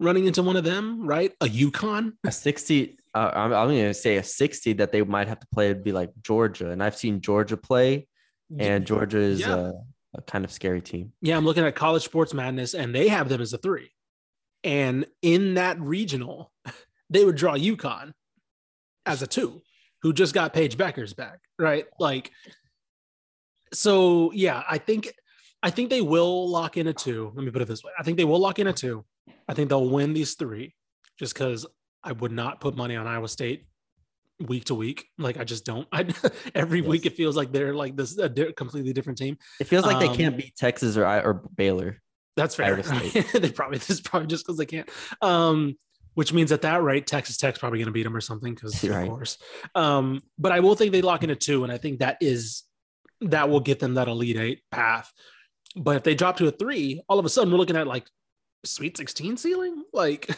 running into one of them, right? A UConn, a 60. I'm going to say a 60 that they might have to play would be like Georgia, and I've seen Georgia play, and Georgia is a kind of scary team. Yeah, I'm looking at College Sports Madness, and they have them as a 3. And in that regional, they would draw UConn as a 2, who just got Paige Beckers back, right? Like, so yeah, I think they will lock in a 2. Let me put it this way: I think they will lock in a 2. I think they'll win these 3, just because I would not put money on Iowa State week to week. Like I just don't. Every week it feels like they're like this a completely different team. It feels like they can't beat Texas or Baylor. That's fair. This is probably just because they can't. Which means at that rate, Texas Tech's probably going to beat them or something because of course. But I will think they lock in a 2, and I think that will get them that Elite Eight path. But if they drop to a 3, all of a sudden we're looking at like Sweet 16 ceiling, like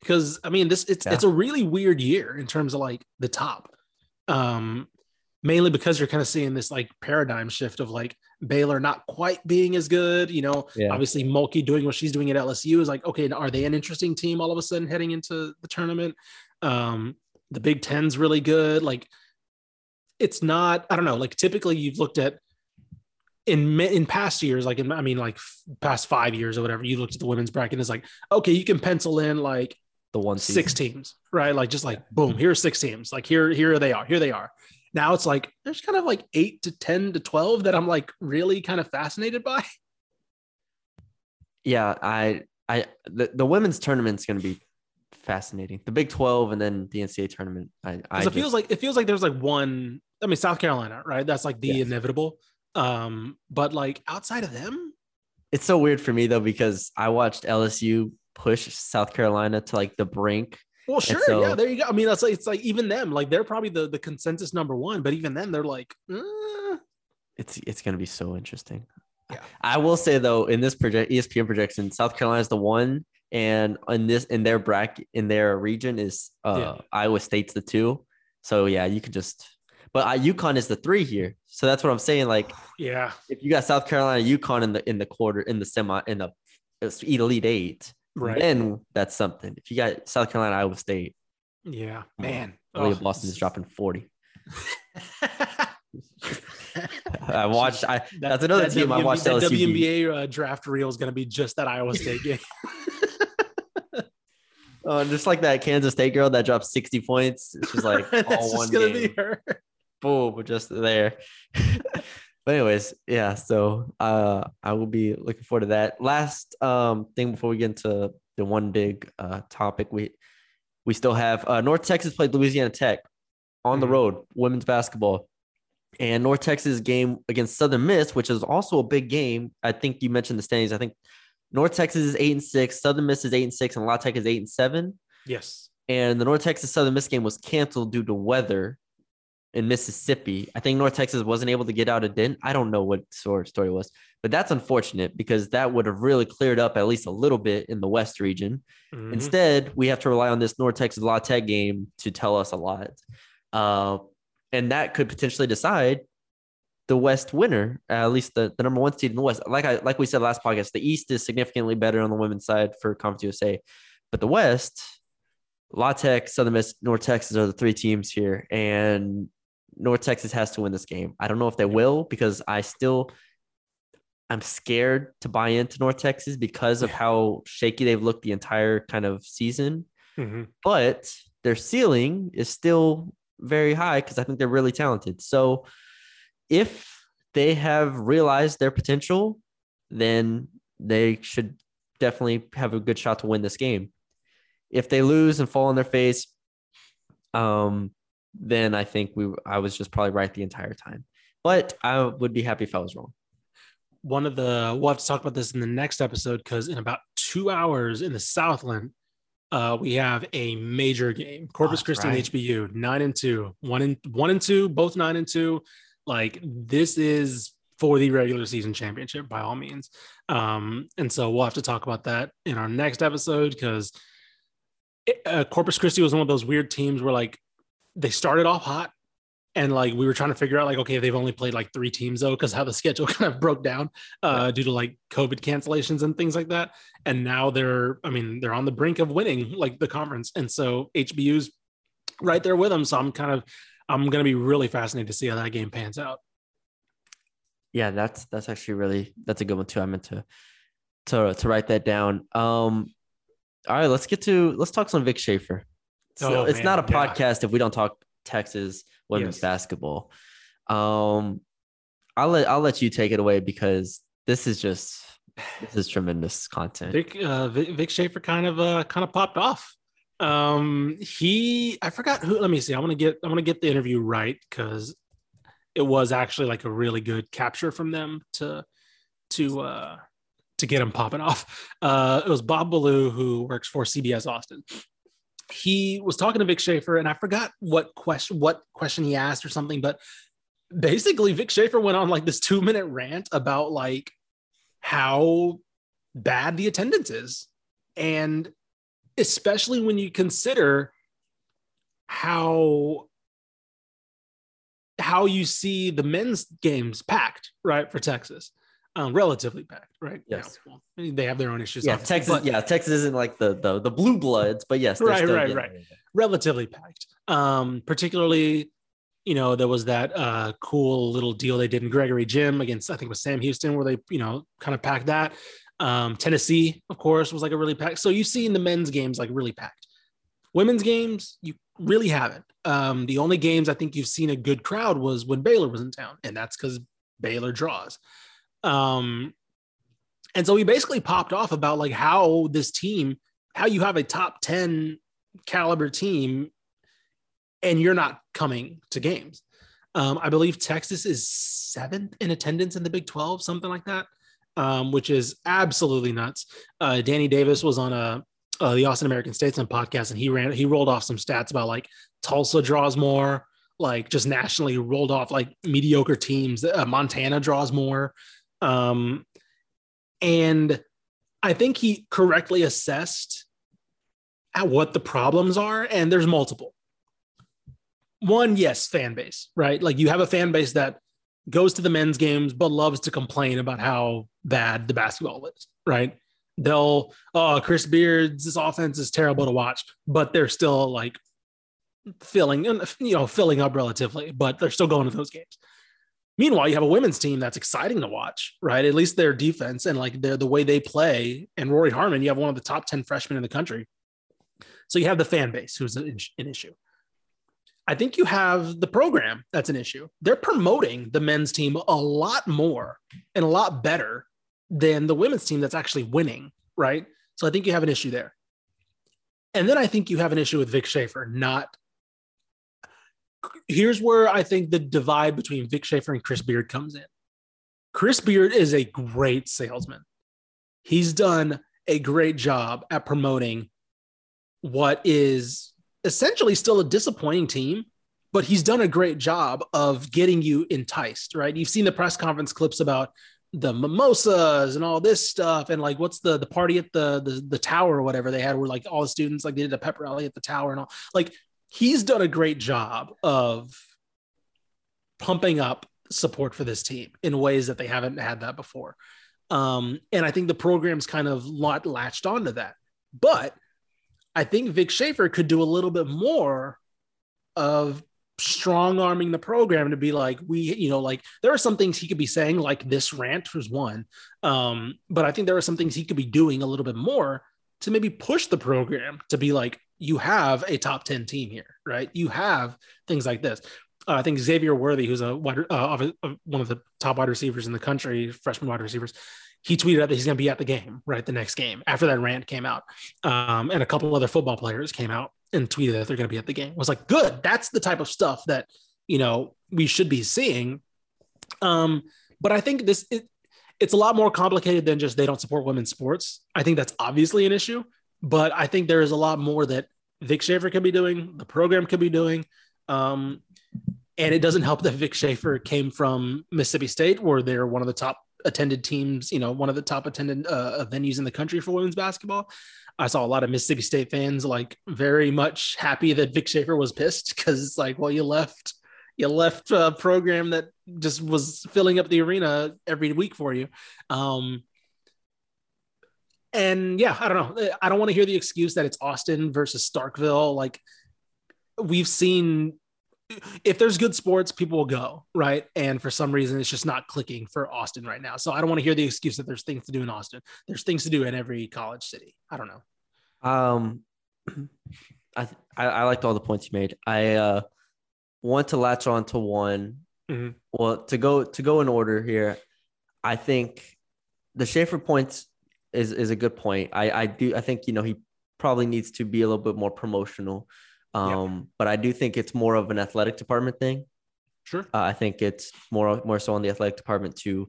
because I mean it's a really weird year in terms of like the top, mainly because you're kind of seeing this like paradigm shift of like Baylor not quite being as good, you know. Yeah. Obviously, Mulkey doing what she's doing at LSU is like, okay, are they an interesting team all of a sudden heading into the tournament? The Big Ten's really good. Like, it's not. I don't know. Like, typically, you've looked at in past years, like past 5 years or whatever, you looked at the women's bracket and it's like, okay, you can pencil in like the 1 6 teams, right? Like, just like boom, here are 6 teams. Like here they are. Now it's like, there's kind of like 8 to 10 to 12 that I'm like really kind of fascinated by. Yeah. The women's tournament's going to be fascinating. The Big 12 and then the NCAA tournament. It feels like there's like one I mean, South Carolina, right? That's like the inevitable. But like outside of them, it's so weird for me though, because I watched LSU push South Carolina to like the brink. Well, sure. So, yeah, there you go. I mean, that's like, it's like even them, like they're probably the consensus number one, but even then they're like, it's going to be so interesting. Yeah. I will say though, in this ESPN projection, South Carolina is the one. And in their bracket, in their region is Iowa State's the 2. So yeah, you could just, but UConn is the 3 here. So that's what I'm saying. Like, yeah, if you got South Carolina, UConn in the quarter, in the semi, in the Elite 8. Right. Then that's something. If you got South Carolina, Iowa State. Yeah, man. Boston is dropping 40. I watched. That's another team I watched. The WNBA draft reel is going to be just that Iowa State game. Just like that Kansas State girl that dropped 60 points. She's like, all one game. Be her. Boom, we're just there. But anyways, yeah. So I will be looking forward to that. Last thing before we get into the one big topic, we still have North Texas played Louisiana Tech on the road, women's basketball, and North Texas game against Southern Miss, which is also a big game. I think you mentioned the standings. I think North Texas is 8-6, Southern Miss is 8-6, and La Tech is 8-7. Yes. And the North Texas Southern Miss game was canceled due to weather in Mississippi. I think North Texas wasn't able to get out a dent. I don't know what story was, but that's unfortunate because that would have really cleared up at least a little bit in the West region. Mm-hmm. Instead, we have to rely on this North Texas La Tech game to tell us a lot. And that could potentially decide the West winner, at least the number one seed in the West. Like we said last podcast, the East is significantly better on the women's side for Conference USA, but the West, La Tech, Southern Miss, North Texas are the 3 teams here, and North Texas has to win this game. I don't know if they will because I'm scared to buy into North Texas because of how shaky they've looked the entire kind of season, but their ceiling is still very high because I think they're really talented. So if they have realized their potential, then they should definitely have a good shot to win this game. If they lose and fall on their face, then I think I was just probably right the entire time. But I would be happy if I was wrong. We'll have to talk about this in the next episode because in about 2 hours in the Southland, we have a major game. Corpus Christi and HBU, 9-2, 1-2, both 9-2. Like, this is for the regular season championship by all means. And so we'll have to talk about that in our next episode because Corpus Christi was one of those weird teams where, like, they started off hot and, like, we were trying to figure out, like, okay, they've only played, like, 3 teams, though, because how the schedule kind of broke down due to, like, COVID cancellations and things like that. And now they're on the brink of winning, like, the conference. And so HBU's right there with them. So I'm going to be really fascinated to see how that game pans out. Yeah, that's actually that's a good one too. I meant to write that down. All right, let's talk some Vic Schaefer. So it's not a podcast if we don't talk Texas women's basketball. I'll let you take it away because this is tremendous content. Vic Schaefer kind of popped off. I forgot who. Let me see. I want to get the interview right because it was actually like a really good capture from them to get him popping off. It was Bob Ballou, who works for CBS Austin. He was talking to Vic Schaefer, and I forgot what question he asked or something, but basically Vic Schaefer went on like this 2-minute rant about like how bad the attendance is, and especially when you consider how you see the men's games packed, right, for Texas, relatively packed, right? Yes. Yeah, well, they have their own issues. Yeah, Texas isn't like the blue bloods, but yes, they're right. Relatively packed. Particularly, you know, there was that cool little deal they did in Gregory Gym against, I think it was Sam Houston, where they, you know, kind of packed that. Tennessee, of course, was like a really packed. So you see in the men's games, like really packed. Women's games, you really haven't. The only games I think you've seen a good crowd was when Baylor was in town, and that's because Baylor draws. And so he basically popped off about like how this team, how you have a top 10 caliber team and you're not coming to games. I believe Texas is 7th in attendance in the Big 12, something like that, which is absolutely nuts. Danny Davis was on the Austin American Statesman podcast, and he rolled off some stats about like Tulsa draws more, like just nationally rolled off like mediocre teams. Montana draws more. And I think he correctly assessed at what the problems are. And there's multiple. One, yes, fan base, right? Like you have a fan base that goes to the men's games, but loves to complain about how bad the basketball is, right? They'll, oh, Chris Beard's offense is terrible to watch, but they're still like filling up relatively, but they're still going to those games. Meanwhile, you have a women's team that's exciting to watch, right? At least their defense and like the way they play. And Rory Harmon, you have one of the top 10 freshmen in the country. So you have the fan base, who's an issue. I think you have the program that's an issue. They're promoting the men's team a lot more and a lot better than the women's team that's actually winning, right? So I think you have an issue there. And then I think you have an issue with Vic Schaefer. Here's where I think the divide between Vic Schaefer and Chris Beard comes in. Chris Beard is a great salesman. He's done a great job at promoting what is essentially still a disappointing team, but he's done a great job of getting you enticed, right? You've seen the press conference clips about the mimosas and all this stuff. And like, what's the party at the tower or whatever they had, where like all the students, like they did a pep rally at the tower and all. Like, he's done a great job of pumping up support for this team in ways that they haven't had that before. And I think the program's kind of latched onto that. But I think Vic Schaefer could do a little bit more of strong arming the program to be like, there are some things he could be saying, like this rant was one. But I think there are some things he could be doing a little bit more to maybe push the program to be like, you have a top 10 team here, right? You have things like this. I think Xavier Worthy, who's one of the top wide receivers in the country, freshman wide receivers, he tweeted out that he's going to be at the game, right? The next game after that rant came out. And a couple other football players came out and tweeted that they're going to be at the game. I was like, good. That's the type of stuff that, we should be seeing. But I think it's a lot more complicated than just they don't support women's sports. I think that's obviously an issue. But I think there is a lot more that Vic Schaefer could be doing, the program could be doing. And it doesn't help that Vic Schaefer came from Mississippi State, where they're one of the top attended teams, one of the top attended venues in the country for women's basketball. I saw a lot of Mississippi State fans like very much happy that Vic Schaefer was pissed, because it's like, well, you left a program that just was filling up the arena every week for you. And yeah, I don't know. I don't want to hear the excuse that it's Austin versus Starkville. Like, we've seen, if there's good sports, people will go, right? And for some reason, it's just not clicking for Austin right now. So I don't want to hear the excuse that there's things to do in Austin. There's things to do in every college city. I don't know. I liked all the points you made. I want to latch on to one. Mm-hmm. Well, to go in order here, I think the Schaefer points is a good point. I think, he probably needs to be a little bit more promotional. But I do think it's more of an athletic department thing. Sure. I think it's more so on the athletic department to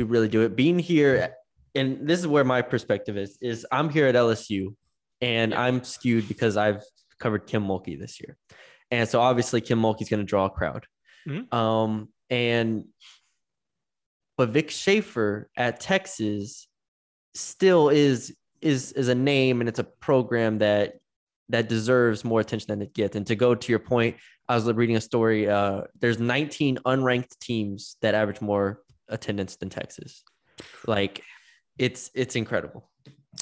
really do it. Being here, and this is where my perspective is I'm here at LSU, and I'm skewed because I've covered Kim Mulkey this year. And so obviously Kim Mulkey's going to draw a crowd. Mm-hmm. But Vic Schaefer at Texas still is a name, and it's a program that deserves more attention than it gets. And to go to your point, I was reading a story. There's 19 unranked teams that average more attendance than Texas. Like, it's incredible.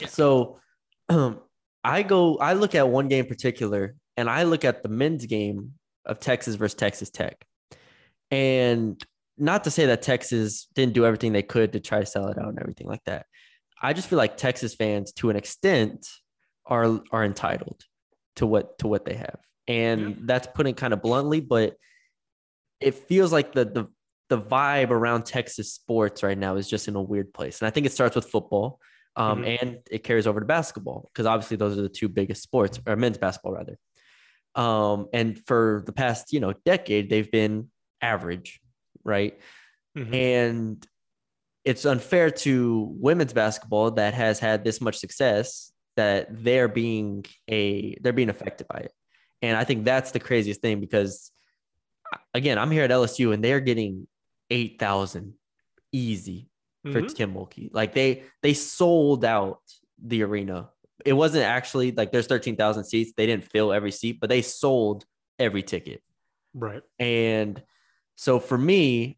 Yeah. So I look at one game in particular, and I look at the men's game of Texas versus Texas Tech. And not to say that Texas didn't do everything they could to try to sell it out and everything like that. I just feel like Texas fans, to an extent, are entitled to what they have, and that's putting kind of bluntly. But it feels like the vibe around Texas sports right now is just in a weird place, and I think it starts with football, and it carries over to basketball, because obviously those are the two biggest sports, or men's basketball rather. And for the past decade, they've been average, right? Mm-hmm. And it's unfair to women's basketball that has had this much success that they're being affected by it. And I think that's the craziest thing, because again, I'm here at LSU and they're getting 8,000 easy for Tim Mulkey. Like they sold out the arena. It wasn't actually like there's 13,000 seats. They didn't fill every seat, but they sold every ticket. Right. And so for me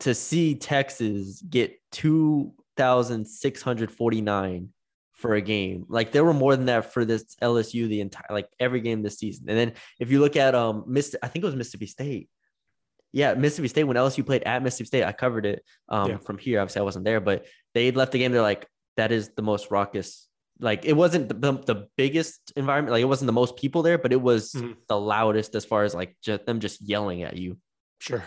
to see Texas get 2,649 for a game, like there were more than that for this LSU, the entire, like every game this season. And then if you look at I think it was Mississippi State. Yeah. Mississippi State, when LSU played at Mississippi State, I covered it from here. Obviously I wasn't there, but they left the game. They're like, that is the most raucous. Like it wasn't the biggest environment. Like it wasn't the most people there, but it was the loudest as far as like just them just yelling at you. Sure.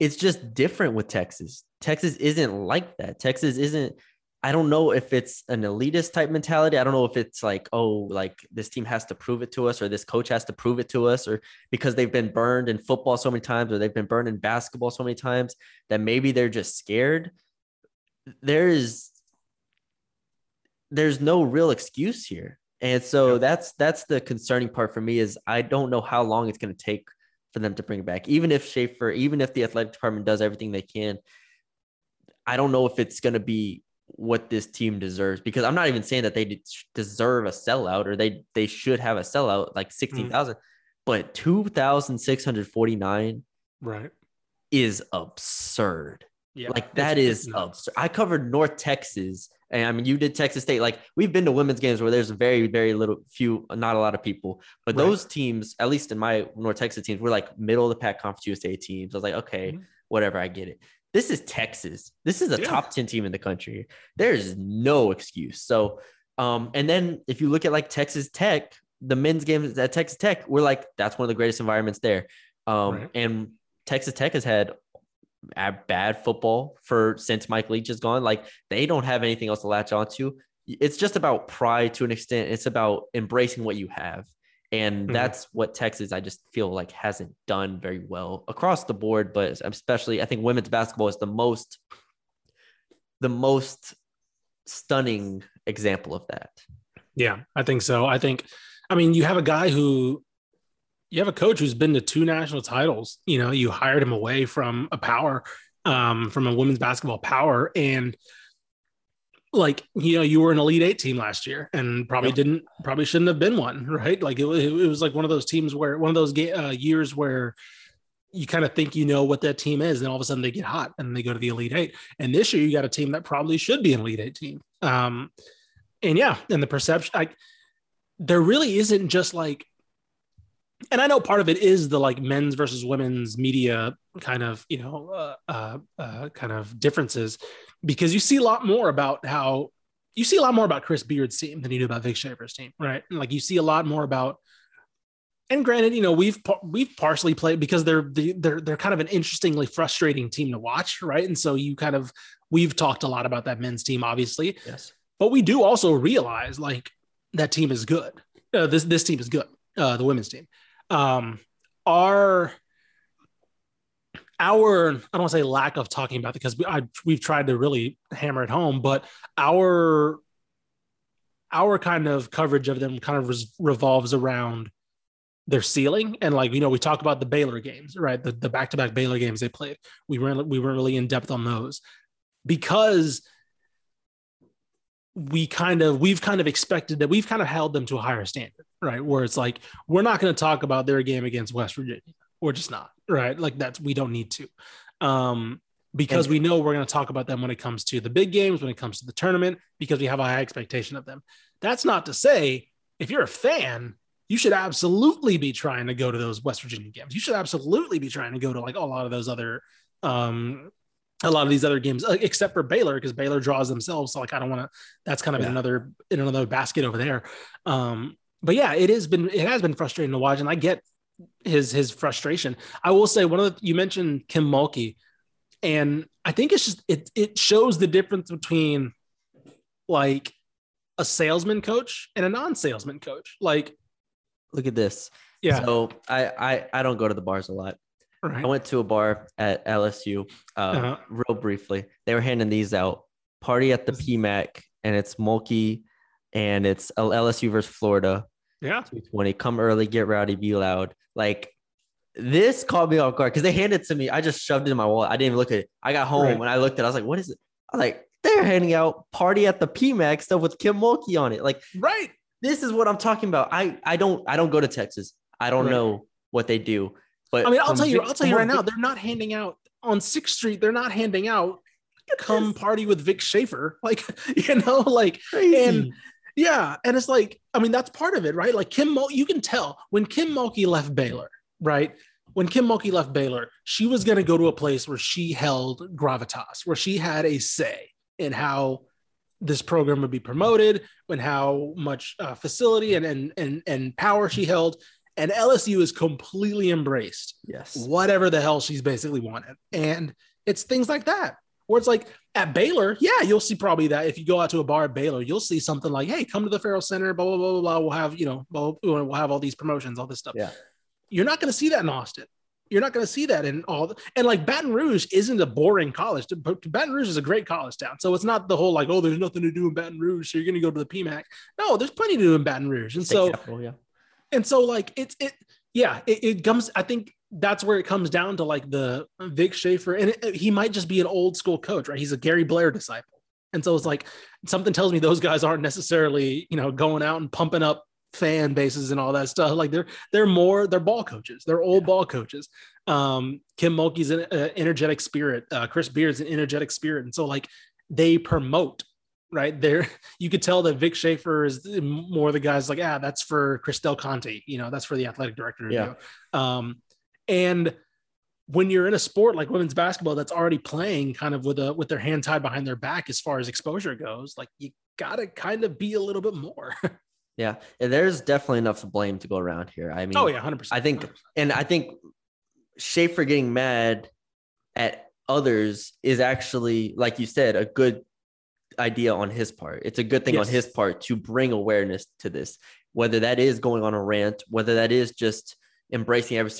It's just different with Texas. Texas isn't like that. Texas isn't, I don't know if it's an elitist type mentality. I don't know if it's like, oh, like this team has to prove it to us, or this coach has to prove it to us, or because they've been burned in football so many times, or they've been burned in basketball so many times that maybe they're just scared. There's no real excuse here. And so that's the concerning part for me, is I don't know how long it's going to take for them to bring it back. Even if Schaefer, even if the athletic department does everything they can, I don't know if it's going to be what this team deserves, because I'm not even saying that they deserve a sellout, or they should have a sellout like 16,000, but 2,649 right is absurd. Yeah, like that is absurd. I covered North Texas, and I mean, you did Texas State. Like we've been to women's games where there's very, very little, few, not a lot of people, but those teams, at least in my North Texas teams, were like middle of the pack Conference USA teams. I was like, okay, whatever, I get it. This is Texas. This is a top 10 team in the country. There's no excuse. So, and then if you look at like Texas Tech, the men's games at Texas Tech, we're like, that's one of the greatest environments there. And Texas Tech has had bad football since Mike Leach is gone. Like they don't have anything else to latch onto. It's just about pride to an extent. It's about embracing what you have. And that's what Texas, I just feel like, hasn't done very well across the board, but especially I think women's basketball is the most stunning example of that. Yeah, I think so. I mean, you have a coach who's been to two national titles. You know, you hired him away from a power, from a women's basketball power. And like, you know, you were an Elite Eight team last year and probably shouldn't have been one, right? Like it was like one of those teams where years where you kind of think, you know what that team is, and all of a sudden they get hot and they go to the Elite Eight. And this year you got a team that probably should be an Elite Eight team. And the perception, there really isn't just like, and I know part of it is the like men's versus women's media kind of, you know, kind of differences, because you see a lot more about Chris Beard's team than you do about Vic Schaefer's team. Right. And like, you see a lot more about, and granted, you know, we've partially played because they're kind of an interestingly frustrating team to watch. Right. And so we've talked a lot about that men's team, obviously, yes, but we do also realize like that team is good. This team is good. The women's team. Our I don't want to say lack of talking about it, because we've tried to really hammer it home, but our kind of coverage of them kind of revolves around their ceiling. And like, you know, we talk about the Baylor games, right? The back-to-back Baylor games they played. We weren't really in depth on those because we've kind of expected that, we've kind of held them to a higher standard, right? Where it's like, we're not going to talk about their game against West Virginia. We're just not, right? Like we don't need to, because we know we're going to talk about them when it comes to the big games, when it comes to the tournament, because we have a high expectation of them. That's not to say if you're a fan, you should absolutely be trying to go to those West Virginia games. You should absolutely be trying to go to like a lot of these other games, except for Baylor, because Baylor draws themselves. So like, I don't want to, that's kind of in another basket over there. But yeah, it has been frustrating to watch. And I get his frustration. I will say you mentioned Kim Mulkey, and I think it's just, it shows the difference between like a salesman coach and a non-salesman coach. Like, look at this. Yeah. So I don't go to the bars a lot. Right. I went to a bar at LSU real briefly. They were handing these out. Party at the PMAC, and it's Mulkey, and it's LSU versus Florida. Yeah. 220. Come early, get rowdy, be loud. Like, this caught me off guard because they handed it to me. I just shoved it in my wallet. I didn't even look at it. I got home and I looked at it. I was like, what is it? I was like, they're handing out Party at the PMAC stuff with Kim Mulkey on it. Like, right. This is what I'm talking about. I don't go to Texas. I don't know what they do. But I mean, I'll tell you right now, they're not handing out on 6th Street. They're not handing out come party with Vic Schaefer. Like, you know, like, crazy. And yeah. And it's like, I mean, that's part of it, right? Like you can tell when Kim Mulkey left Baylor, right? When Kim Mulkey left Baylor, she was going to go to a place where she held gravitas, where she had a say in how this program would be promoted and how much facility and power she held. And LSU has completely embraced whatever the hell she's basically wanted. And it's things like that, where it's like at Baylor, yeah, you'll see probably that if you go out to a bar at Baylor, you'll see something like, hey, come to the Farrell Center, blah, blah, blah, blah, blah. We'll have, you know, we'll have all these promotions, all this stuff. Yeah. You're not going to see that in Austin. You're not going to see that in all the, and like Baton Rouge isn't a boring college. Baton Rouge is a great college town. So it's not the whole like, oh, there's nothing to do in Baton Rouge, so you're going to go to the PMAC. No, there's plenty to do in Baton Rouge. And so, and so like it comes, I think that's where it comes down to like the Vic Schaefer, and he might just be an old school coach, right? He's a Gary Blair disciple. And so it's like, something tells me those guys aren't necessarily, you know, going out and pumping up fan bases and all that stuff. Like they're ball coaches. They're old ball coaches. Kim Mulkey's an energetic spirit. Chris Beard's an energetic spirit. And so like they promote, right there. You could tell that Vic Schaefer is more the guys like, that's for Chris Del Conte, you know, that's for the athletic director. Yeah. And when you're in a sport like women's basketball, that's already playing kind of with their hand tied behind their back, as far as exposure goes, like you gotta kind of be a little bit more. Yeah. And there's definitely enough blame to go around here. I mean, 100%. I think Schaefer getting mad at others is actually, like you said, a good idea on his part. It's a good thing on his part to bring awareness to this, whether that is going on a rant, whether that is just embracing every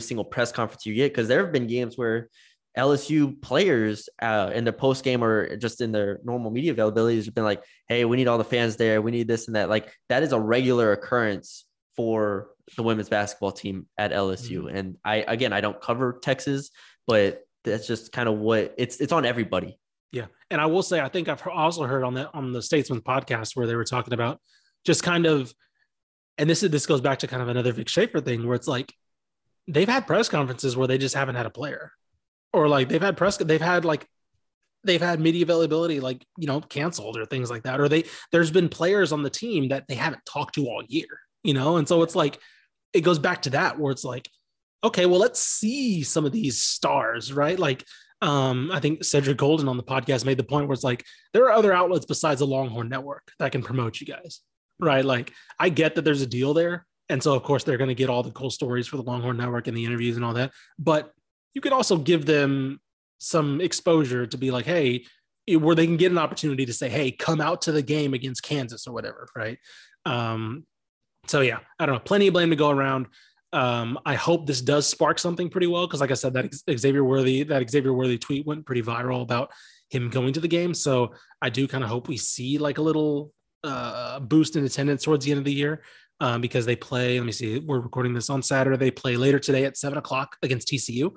single press conference you get, because there have been games where LSU players in their post game or just in their normal media availability has been like, hey, we need all the fans there, we need this and that. Like that is a regular occurrence for the women's basketball team at LSU. Mm-hmm. And I don't cover Texas, but that's just kind of what it's on everybody. Yeah. And I will say, I think I've also heard on the Statesman podcast where they were talking about just kind of, and this goes back to kind of another Vic Schaefer thing, where it's like, they've had press conferences where they just haven't had a player, or like they've had media availability, like, you know, canceled or things like that. Or there's been players on the team that they haven't talked to all year, you know? And so it's like, it goes back to that where it's like, okay, well, let's see some of these stars, right? Like, I think Cedric Golden on the podcast made the point where it's like, there are other outlets besides the Longhorn Network that can promote you guys, right? Like I get that there's a deal there. And so of course they're going to get all the cool stories for the Longhorn Network and the interviews and all that, but you could also give them some exposure to be like, hey, where they can get an opportunity to say, hey, come out to the game against Kansas or whatever. Right. So yeah, I don't know. Plenty of blame to go around. I hope this does spark something pretty well, because like I said, that Xavier Worthy tweet went pretty viral about him going to the game. So I do kind of hope we see like a little boost in attendance towards the end of the year, because they play, let me see, we're recording this on Saturday. They play later today at 7:00 against TCU,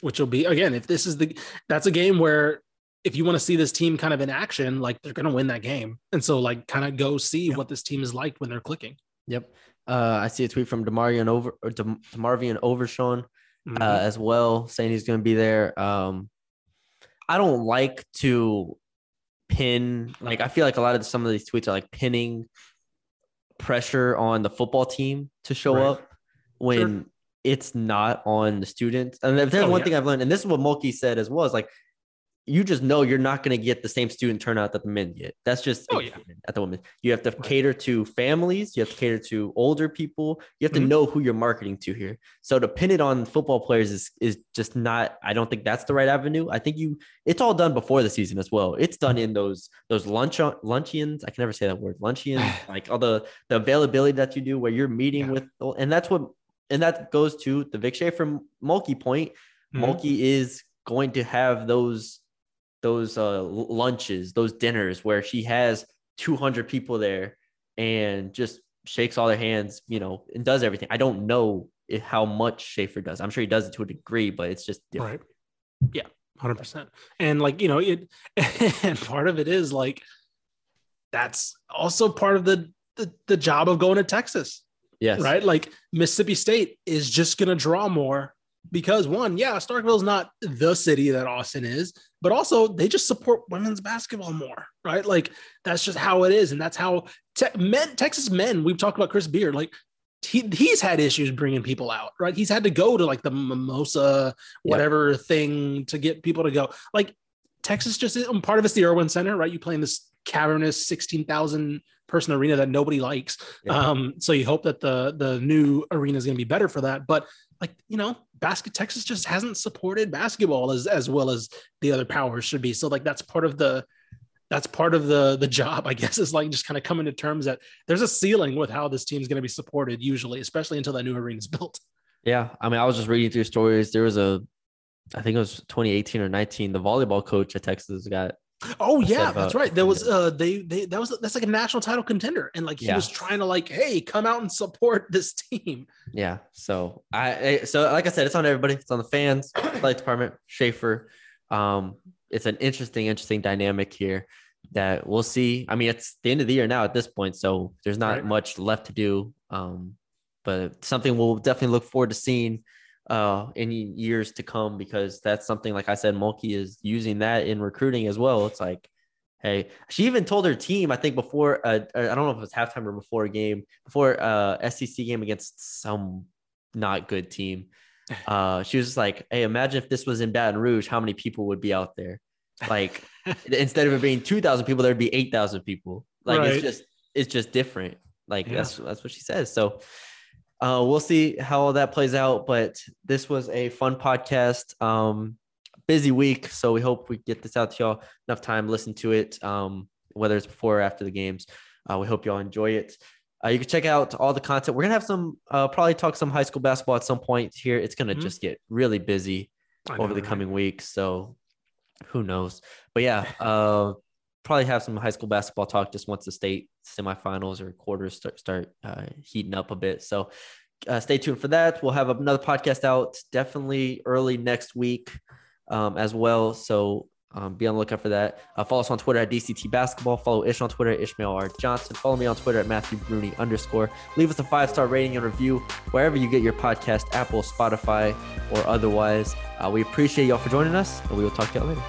which will be, again, if this is that's a game where if you want to see this team kind of in action, like they're going to win that game. And so like kind of go see what this team is like when they're clicking. Yep. I see a tweet from Demarvian Overshawn as well, saying he's going to be there. I don't like to pin, like I feel like some of these tweets are like pinning pressure on the football team to show up when it's not on the students. And if there's one thing I've learned, and this is what Mulkey said as well, is like, you just know you're not going to get the same student turnout that the men get. That's just at the women. You have to cater to families. You have to cater to older people. You have to know who you're marketing to here. So to pin it on football players is just not, I don't think that's the right avenue. I think it's all done before the season as well. It's done in those luncheons. I can never say that word, luncheons, like all the availability that you do where you're meeting with, and that's what and that goes to the Vic Schaefer-Mulkey point. Mm-hmm. Mulkey is going to have those lunches, those dinners where she has 200 people there and just shakes all their hands, you know, and does everything. I don't know how much Schaefer does. I'm sure he does it to a degree, but it's just different. Right. Yeah, 100%. And like, you know, it, and part of it is like, that's also part of the job of going to Texas. Yes. Right. Like Mississippi State is just going to draw more because one, yeah, Starkville's not the city that Austin is, but also they just support women's basketball more. Right. Like that's just how it is. And that's how Texas men, we've talked about Chris Beard, like he's had issues bringing people out, right? He's had to go to like the mimosa, whatever thing to get people to go. Like Texas just is part of it's the Irwin Center, right? You play in this cavernous 16,000 person arena that nobody likes. Yeah. So you hope that the new arena is going to be better for that. But like, you know, Texas just hasn't supported basketball as well as the other powers should be. So like, that's part of the job, I guess, is like just kind of coming to terms that there's a ceiling with how this team's going to be supported usually, especially until that new arena is built. Yeah. I mean, I was just reading through stories. There was I think it was 2018 or 19, the volleyball coach at Texas got. Oh yeah, that's right. There was that's like a national title contender. And like, he was trying to like, hey, come out and support this team. Yeah. So so like I said, it's on everybody. It's on the fans, athletic department, Schaefer. It's an interesting dynamic here that we'll see. I mean, it's the end of the year now at this point, so there's not much left to do. But something we'll definitely look forward to seeing in years to come, because that's something, like I said, Mulkey is using that in recruiting as well. It's like, hey, she even told her team, I think before, I don't know if it was halftime or before a game, before SEC game against some not good team. She was just like, hey, imagine if this was in Baton Rouge, how many people would be out there? Like, instead of it being 2,000 people, there'd be 8,000 people. Like, it's just different. Like, that's what she says. So we'll see how all that plays out, but this was a fun podcast, busy week. So we hope we get this out to y'all enough time, listen to it. Whether it's before or after the games, we hope y'all enjoy it. You can check out all the content. We're going to have some, probably talk some high school basketball at some point here. It's going to just get really busy over the coming weeks. So who knows, but yeah, probably have some high school basketball talk just once the state semifinals or quarters start heating up a bit. So stay tuned for that. We'll have another podcast out definitely early next week as well. So be on the lookout for that. Follow us on Twitter at DCT Basketball. Follow Ish on Twitter at Ishmael R. Johnson. Follow me on Twitter at Matthew Bruni _ Leave us a 5-star rating and review wherever you get your podcast, Apple, Spotify, or otherwise. We appreciate y'all for joining us, and we will talk to y'all later.